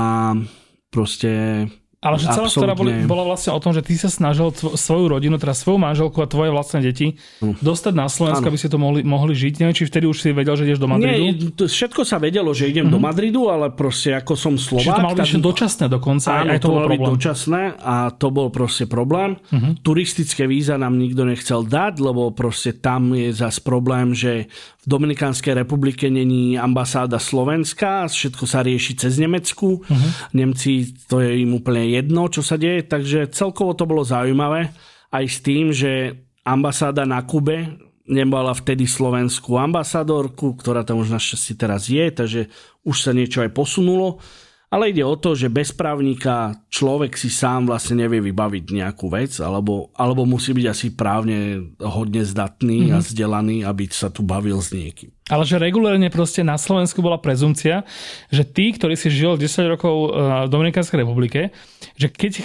proste... Ale že celá história bola vlastne o tom, že ty sa snažil svoju rodinu, teda svoju manželku a tvoje vlastné deti dostať na Slovensko, aby ste to mohli žiť. Neviem, či vtedy už si vedel, že ideš do Madridu? Nie, všetko sa vedelo, že idem do Madridu, ale proste ako som Slovák. Čiže to malo byť dočasné dokonca. Áno, to bolo byť dočasné a to bol proste problém. Turistické víza nám nikto nechcel dať, lebo proste tam je zas problém, že v Dominikánskej republike není ambasáda Slovenska, všetko sa rieši cez Nemecku. Nemci, to je im úplne jedno, čo sa deje, takže celkovo to bolo zaujímavé, aj s tým, že ambasáda na Kube nemala vtedy slovenskú ambasádorku, ktorá tam už našťastie teraz je, takže už sa niečo aj posunulo, ale ide o to, že bez právnika človek si sám vlastne nevie vybaviť nejakú vec, alebo musí byť asi právne hodne zdatný a vzdelaný, aby sa tu bavil s niekým. Ale že regulérne proste na Slovensku bola prezumcia, že tí, ktorí si žil 10 rokov v Dominikánskej republike, že keď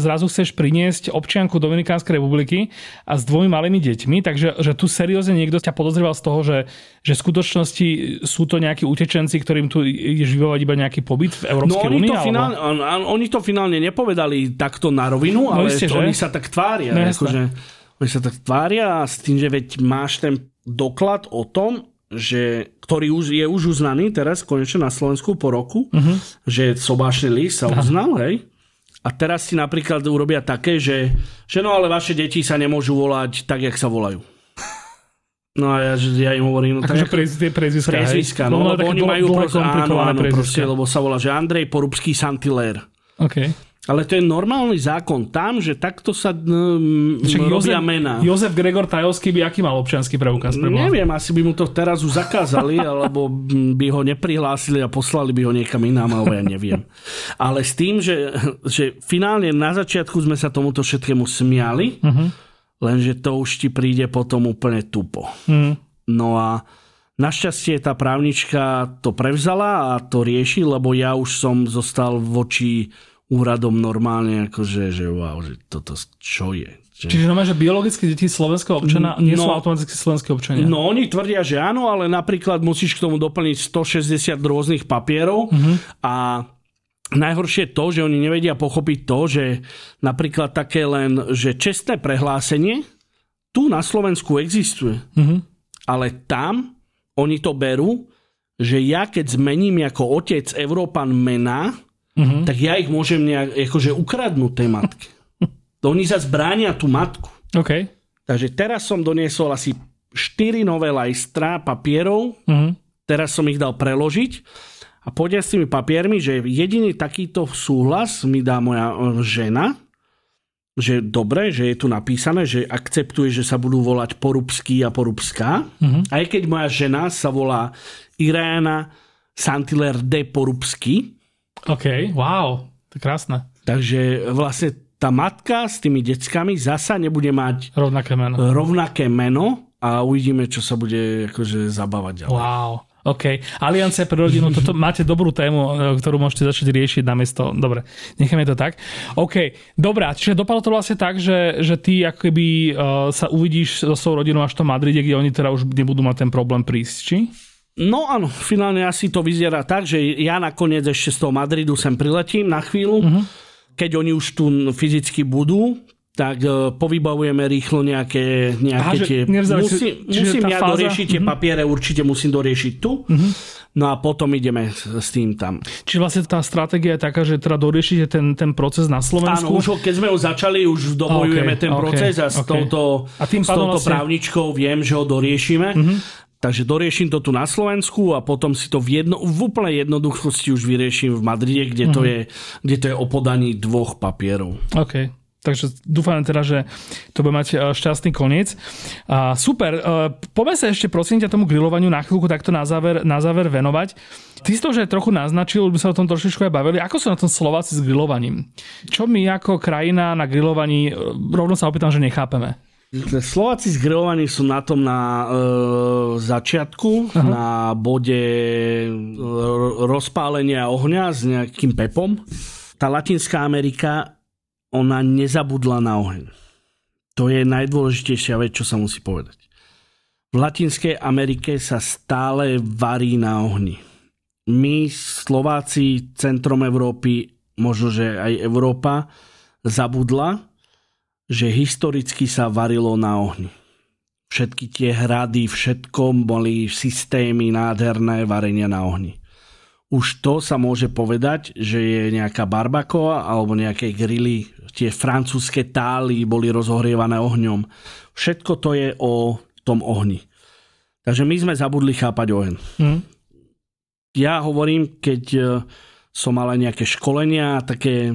zrazu chceš priniesť občianku Dominikánskej republiky a s 2 malými deťmi, takže že tu seriózne niekto ťa podozrieval z toho, že v skutočnosti sú to nejakí utečenci, ktorým tu ideš vyvovať iba nejaký pobyt v Európskej únii? Oni to finálne nepovedali takto na rovinu, ale oni sa tak tvária. Oni sa tak tvária a s tým, že veď máš ten doklad o tom, že, ktorý je už uznaný teraz konečne na Slovensku po roku, že sobášny list sa uznal, hej? A teraz si napríklad urobia také, že no ale vaše deti sa nemôžu volať tak, jak sa volajú. No a ja im hovorím... No, takže prezviska, no, lebo oni majú proste, lebo sa volá, že Andrej Porubský Santillán. Okay. Ale to je normálny zákon tam, že takto sa robia mená. Jozef Gregor Tajovský by aký mal občiansky preukaz? Neviem, asi by mu to teraz už zakázali, alebo by ho neprihlásili a poslali by ho niekam inám, alebo ja neviem. Ale s tým, že finálne na začiatku sme sa tomuto všetkému smiali, lenže to už ti príde potom úplne tupo. No a našťastie tá právnička to prevzala a to rieši, lebo ja už som zostal voči úradom normálne, akože, že wow, že toto čo je. Čiže normálne, že biologické deti slovenského občana nie sú automaticky slovenské občania. No oni tvrdia, že áno, ale napríklad musíš k tomu doplniť 160 rôznych papierov a najhoršie je to, že oni nevedia pochopiť to, že napríklad také len, že čestné prehlásenie tu na Slovensku existuje. Ale tam oni to berú, že ja keď zmením ako otec Európan mená, tak ja ich môžem nejak, akože ukradnúť tej matke. To oni zase bránia tú matku. Okay. Takže teraz som doniesol asi 4 nové lajstra papierov, teraz som ich dal preložiť a poďa s tými papiermi, že jediný takýto súhlas mi dá moja žena, že dobre, že je tu napísané, že akceptuje, že sa budú volať Porubský a Porubská, aj keď moja žena sa volá Irena Santillán de Porubský. OK, wow, to je krásne. Takže vlastne tá matka s tými deckami zasa nebude mať rovnaké meno a uvidíme, čo sa bude akože zabávať ďalej. Wow, OK. Aliancia pre rodinu, toto máte dobrú tému, ktorú môžete začať riešiť namiesto. Dobre, necháme to tak. OK, dobrá, čiže dopadlo to vlastne tak, že ty akoby sa uvidíš so svojou rodinou až to Madride, kde oni teda už nebudú mať ten problém prísť, či? No áno, finálne asi to vyzerá tak, že ja nakoniec ešte z toho Madridu sem priletím na chvíľu. Keď oni už tu fyzicky budú, tak povybavujeme rýchlo nejaké tie... Papiere určite musím doriešiť tu. No a potom ideme s tým tam. Čiže vlastne tá stratégia je taká, že teda doriešite ten proces na Slovensku? Áno, už keď sme ho začali, už dobojujeme ten proces a s touto právničkou viem, že ho doriešime. Takže dorieším to tu na Slovensku a potom si to v úplne jednoduchosti už vyrieším v Madride, kde to je o podaní dvoch papierov. OK. Takže dúfam teda, že to bude mať šťastný koniec. Super. Poďme sa ešte prosím ťa tomu grilovaniu na chvíľku takto na záver venovať. Ty si to už aj trochu naznačil, by sa o tom trošičku aj bavili. Ako sú na tom Slováci s grilovaním? Čo my ako krajina na grilovaní, rovno sa opýtam, že nechápeme? Slováci s grilovaním sú na tom na začiatku, aha, na bode rozpálenia ohňa s nejakým pepom. Tá Latinská Amerika, ona nezabudla na oheň. To je najdôležitejšia vec, čo sa musí povedať. V Latinskej Amerike sa stále varí na ohni. My, Slováci, centrom Európy, možno, že aj Európa, zabudla, že historicky sa varilo na ohni. Všetky tie hrady, všetko boli systémy nádherné varenia na ohni. Už to sa môže povedať, že je nejaká barbacoa alebo nejaké grily. Tie francúzske tály boli rozohrievané ohňom. Všetko to je o tom ohni. Takže my sme zabudli chápať oheň. Mm. Ja hovorím, keď som mal aj nejaké školenia, také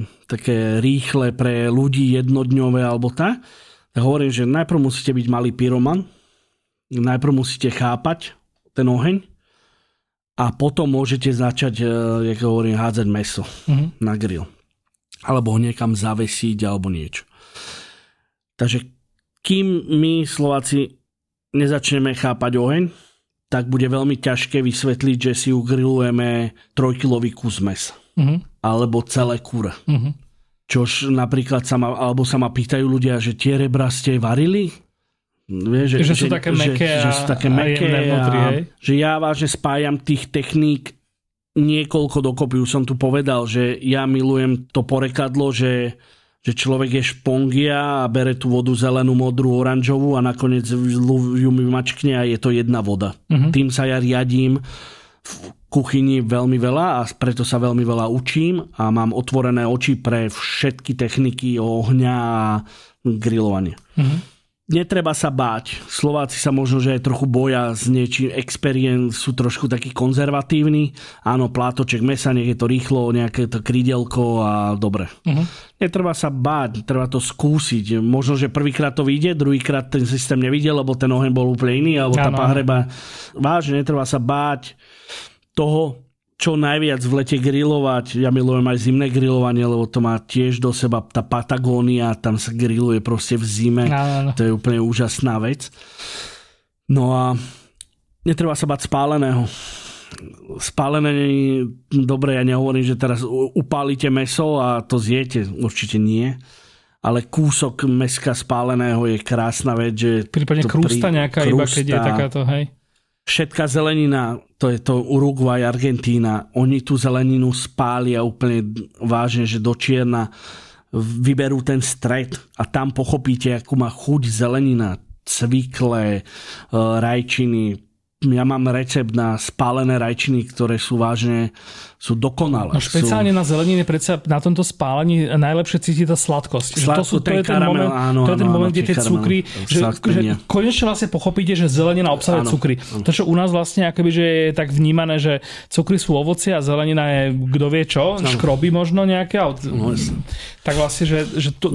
rýchle pre ľudí jednodňové alebo tak hovorím, že najprv musíte byť malý pyroman, najprv musíte chápať ten oheň, a potom môžete začať, jak hovorím, hádzať mäso na grill. Alebo ho niekam zavesiť, alebo niečo. Takže kým my, Slováci, nezačneme chápať oheň, tak bude veľmi ťažké vysvetliť, že si ugrilujeme 3-kilový kus mäsa. Alebo celé kura. Čož napríklad sa ma pýtajú ľudia, že tie rebra ste varili? Vieš, že sú také mäkké a že ja vážne spájam tých techník niekoľko dokopy. Už som tu povedal, že ja milujem to porekadlo, že človek je špongia a bere tú vodu zelenú, modrú, oranžovú a nakoniec ju mi mačkne a je to jedna voda. Tým sa ja riadím v kuchyni veľmi veľa a preto sa veľmi veľa učím a mám otvorené oči pre všetky techniky ohňa a grilovania. Netreba sa báť. Slováci sa možno, že aj trochu boja s niečím. Experience sú trošku takí konzervatívni. Áno, plátoček mesa, nech je to rýchlo, nejaké to krydelko a dobre. Netreba sa báť, treba to skúsiť. Možno, že prvýkrát to vyjde, druhýkrát ten systém nevidel, lebo ten oheň bol úplne iný, alebo tá pahreba. Vážne, netreba sa báť toho, čo najviac v lete grilovať. Ja milujem aj zimné grilovanie, lebo to má tiež do seba tá Patagónia, tam sa griluje proste v zime. No. To je úplne úžasná vec. No a netreba sa bať spáleného. Spálené dobre, ja nehovorím, že teraz upálite mäso a to zjete. Určite nie. Ale kúsok mäska spáleného je krásna vec. Že prípadne krústa nejaká, iba keď je takáto, hej? Všetká zelenina, to je to Uruguay, Argentína, oni tú zeleninu spália úplne vážne, že do čierna, vyberú ten stred a tam pochopíte, akú má chuť zelenina, cvikle, rajčiny. Ja mám recept na spálené rajčiny, ktoré sú vážne, sú dokonalé. No špeciálne na zelenine, predsa na tomto spálení najlepšie cíti tá sladkosť. To je ten moment, kde tie cukry, že konečne vlastne pochopíte, že zelenina obsahuje cukry. To, čo u nás vlastne akoby, že je tak vnímané, že cukry sú ovocie a zelenina je kto vie čo, škroby možno nejaké. Tak vlastne, že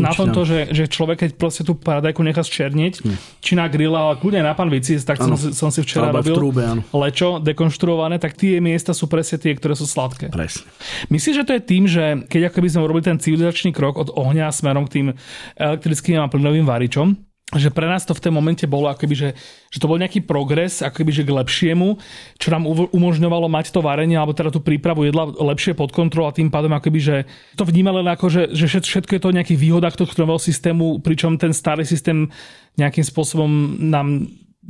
na tomto, že človek, keď proste tú paradajku nechá zčerniť, či na grilla, ale kľudne na panvici, tak som si včera robil trúbe, lečo dekonštruované, tak tie miesta sú presne tie, ktoré sú sladké. Presne. Myslíš, že to je tým, že keď akoby sme urobili ten civilizačný krok od ohňa smerom k tým elektrickým a plynovým varičom, že pre nás to v tom momente bolo akoby, že to bol nejaký progres akoby, že k lepšiemu, čo nám umožňovalo mať to varenie, alebo teda tú prípravu jedla lepšie pod kontrolou a tým pádom akoby, že to vnímali ako, že všetko je to nejaký výhoda tohto nového systému, pričom ten starý systém nejakým spôsobom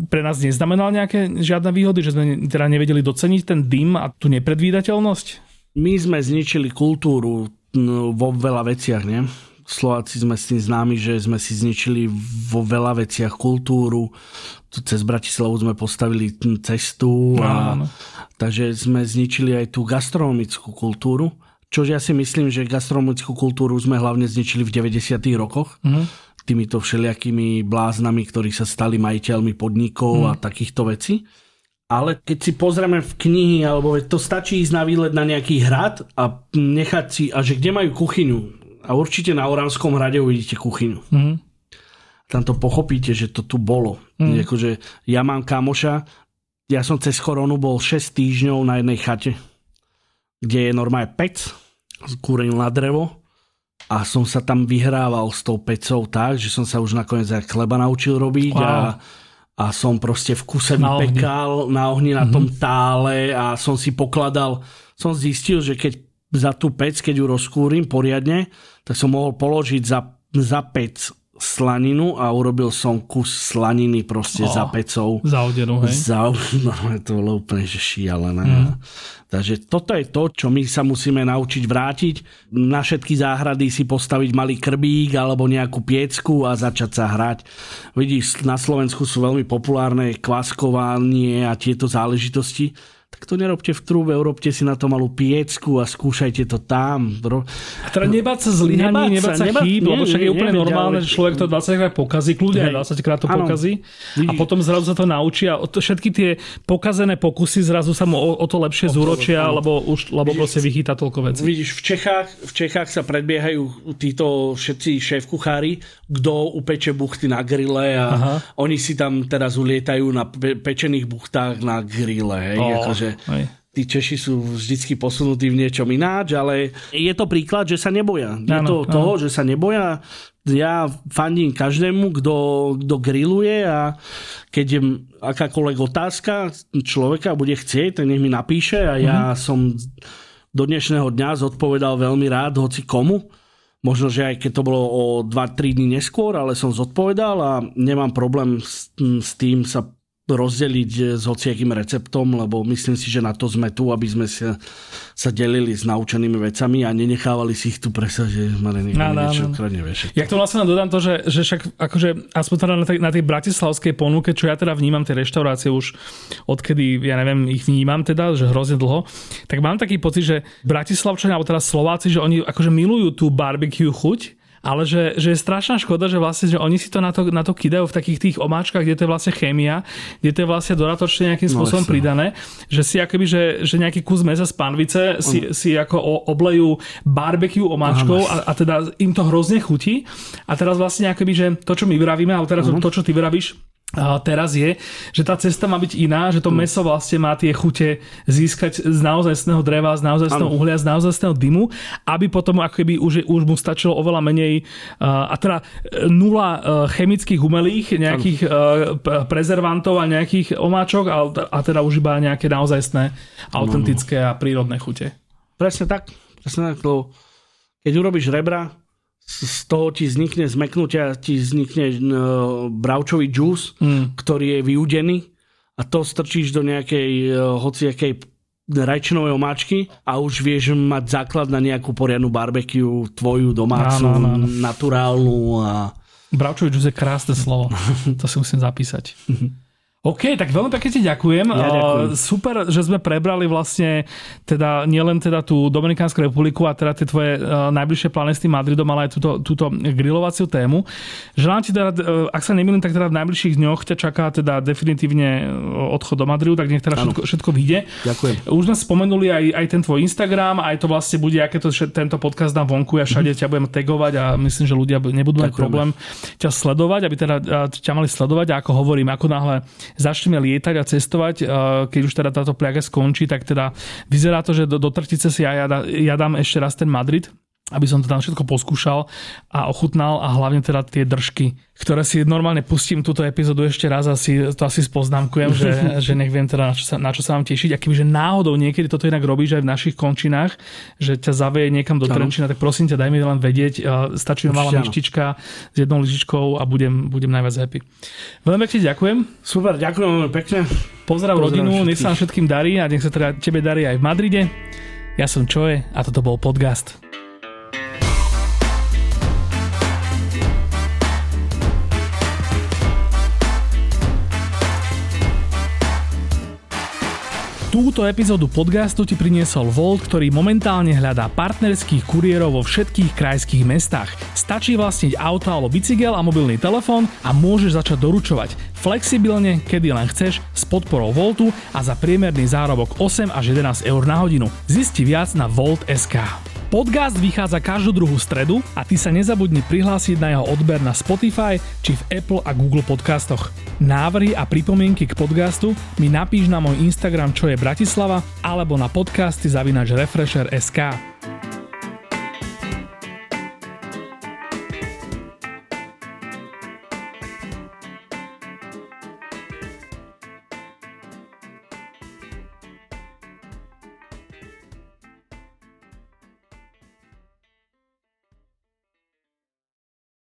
pre nás neznamenal nejaké žiadne výhody, že sme teda nevedeli doceniť ten dym a tú nepredvídateľnosť? My sme zničili kultúru vo veľa veciach, nie? Slováci sme s tým známi, že sme si zničili vo veľa veciach kultúru. Cez Bratislavu sme postavili cestu. Takže sme zničili aj tú gastronomickú kultúru. Čože ja si myslím, že gastronomickú kultúru sme hlavne zničili v 90. rokoch. Týmito všelijakými bláznami, ktorí sa stali majiteľmi podnikov a takýchto vecí. Ale keď si pozrieme v knihy, alebo to stačí ísť na výlet na nejaký hrad a nechať si, a že kde majú kuchyňu. A určite na Oravskom hrade uvidíte kuchyňu. Mm-hmm. Tam to pochopíte, že to tu bolo. Mm-hmm. Akože, ja mám kamoša, ja som cez koronu bol 6 týždňov na jednej chate, kde je normálne pec, kúreň na drevo, a som sa tam vyhrával s tou pecou tak, že som sa už nakoniec aj chleba naučil robiť. Wow. A som proste v kuse vypekal na ohni na tom tále a som si pokladal. Som zistil, že keď za tú pec, keď ju rozkúrim poriadne, tak som mohol položiť za pec slaninu a urobil som kus slaniny proste za pecou. Zaodenú, hej? No, to bolo úplne že šialené. Takže toto je to, čo my sa musíme naučiť vrátiť. Na všetky záhrady si postaviť malý krbík alebo nejakú piecku a začať sa hrať. Vidíš, na Slovensku sú veľmi populárne kváskovanie a tieto záležitosti. Tak to nerobte v trúbe, urobte si na to malú piecku a skúšajte to tam. Teda nebáť sa zlyhaní, nebáť sa chýb, lebo však je úplne normálne, že človek to 20-krát pokazí, kľudne 20-krát to pokazí a potom zrazu sa to naučí a všetky tie pokazené pokusy zrazu sa mu o to lepšie zúročia, lebo proste vychýta toľko vecí. Vidíš, v Čechách sa predbiehajú títo všetci šéfkuchári, kto upeče buchty na grille a oni si tam teraz ulietajú na pečených buchtách na grille, hej, že tí Češi sú vždycky posunutí v niečom ináč, ale je to príklad, že sa neboja. Je to toho, že sa neboja. Ja fandím každému, kto grilluje a keď je akákoľvek otázka človeka bude chcieť, tak nech mi napíše a ja som do dnešného dňa zodpovedal veľmi rád hoci komu. Možno, že aj keď to bolo o 2-3 dní neskôr, ale som zodpovedal a nemám problém s tým sa rozdeliť s hociakým receptom, lebo myslím si, že na to sme tu, aby sme sa delili s naučenými vecami a nenechávali si ich tu presa, že mali niečo kradne vieš. Ja k tomu vlastne dodám to, že však akože aspoň teda na tej bratislavskej ponuke, čo ja teda vnímam tie reštaurácie už odkedy, ja neviem, ich vnímam teda, že hrozne dlho, tak mám taký pocit, že Bratislavčania, alebo teda Slováci, že oni akože milujú tú barbecue chuť, ale že je strašná škoda, že vlastne, že oni si to na to kydajú v takých tých omáčkach, kde to je vlastne chémia, kde to je vlastne dodatočne nejakým spôsobom pridané, že si akoby, že nejaký kus mesa z panvice si ako oblejú barbecue omáčkou a teda im to hrozne chutí. A teraz vlastne akoby, že to, čo my vravíme, ale teraz to, čo ty vravíš, teraz je, že tá cesta má byť iná, že to mäso vlastne má tie chute získať z naozajstného dreva, z naozajstného uhlia, z naozajstného dymu, aby potom ako keby už mu stačilo oveľa menej a teda nula chemických umelých, nejakých prezervantov a nejakých omáčok a teda už iba nejaké naozajstné, autentické a prírodné chute. Presne tak, lebo keď urobíš rebra, z toho ti vznikne zmeknutia, ti vznikne bravčový džús, ktorý je vyúdený a to strčíš do nejakej hociakej rajčinovej omáčky a už vieš mať základ na nejakú poriadnu barbecue, tvoju domácu, naturálnu. A... Bravčový džús je krásne slovo. To si musím zapísať. OK, tak veľmi pekne ti ďakujem. Ja ďakujem. Super, že sme prebrali vlastne teda nielen teda tú Dominikánsku republiku a teda tie tvoje najbližšie plány s tým Madridom, ale aj túto grilovaciu tému. Želám ti teda, ak sa nemýlim, tak teda v najbližších dňoch ťa čaká teda definitívne odchod do Madridu, tak nech teda všetko vyjde. Ďakujem. Už sme spomenuli aj ten tvoj Instagram, aj to vlastne bude, aké to tento podcast dám vonku, ja všade ťa budem tagovať a myslím, že ľudia nebudú mať problém ťa sledovať, aby teda ťa mali sledovať a ako hovorím, ako náhle začneme lietať a cestovať, keď už teda táto pliaga skončí, tak teda vyzerá to, že do trtice si ja dám ešte raz ten Madrid, aby som to tam všetko poskúšal a ochutnal a hlavne teda tie držky, ktoré si normálne pustím túto epizódu ešte raz a to asi spoznámkujem, že nech viem teda na čo sa vám tešiť. A kebyže náhodou niekedy toto inak robíš aj v našich končinách, že ťa zaveje niekam do Trenčína, tak prosím ťa, daj mi len vedieť, stačí mi malá mištička s jednou lyžičkou a budem najviac happy. Veľmi pekne ďakujem. Super, ďakujem veľmi pekne. Pozdrav rodinu, nech sa všetkým darí a nech sa teda tebe darí aj v Madride. Ja som Čoje a toto bol podcast. Túto epizódu podcastu ti priniesol Volt, ktorý momentálne hľadá partnerských kuriérov vo všetkých krajských mestách. Stačí vlastniť auto alebo bicykel a mobilný telefón a môžeš začať doručovať. Flexibilne, kedy len chceš, s podporou Voltu a za priemerný zárobok 8 až 11 eur na hodinu. Zisti viac na Volt.sk. Podcast vychádza každú druhú stredu a ty sa nezabudni prihlásiť na jeho odber na Spotify či v Apple a Google podcastoch. Návrhy a pripomienky k podcastu mi napíš na môj Instagram Čoje Bratislava alebo na podcasty @refresher.sk.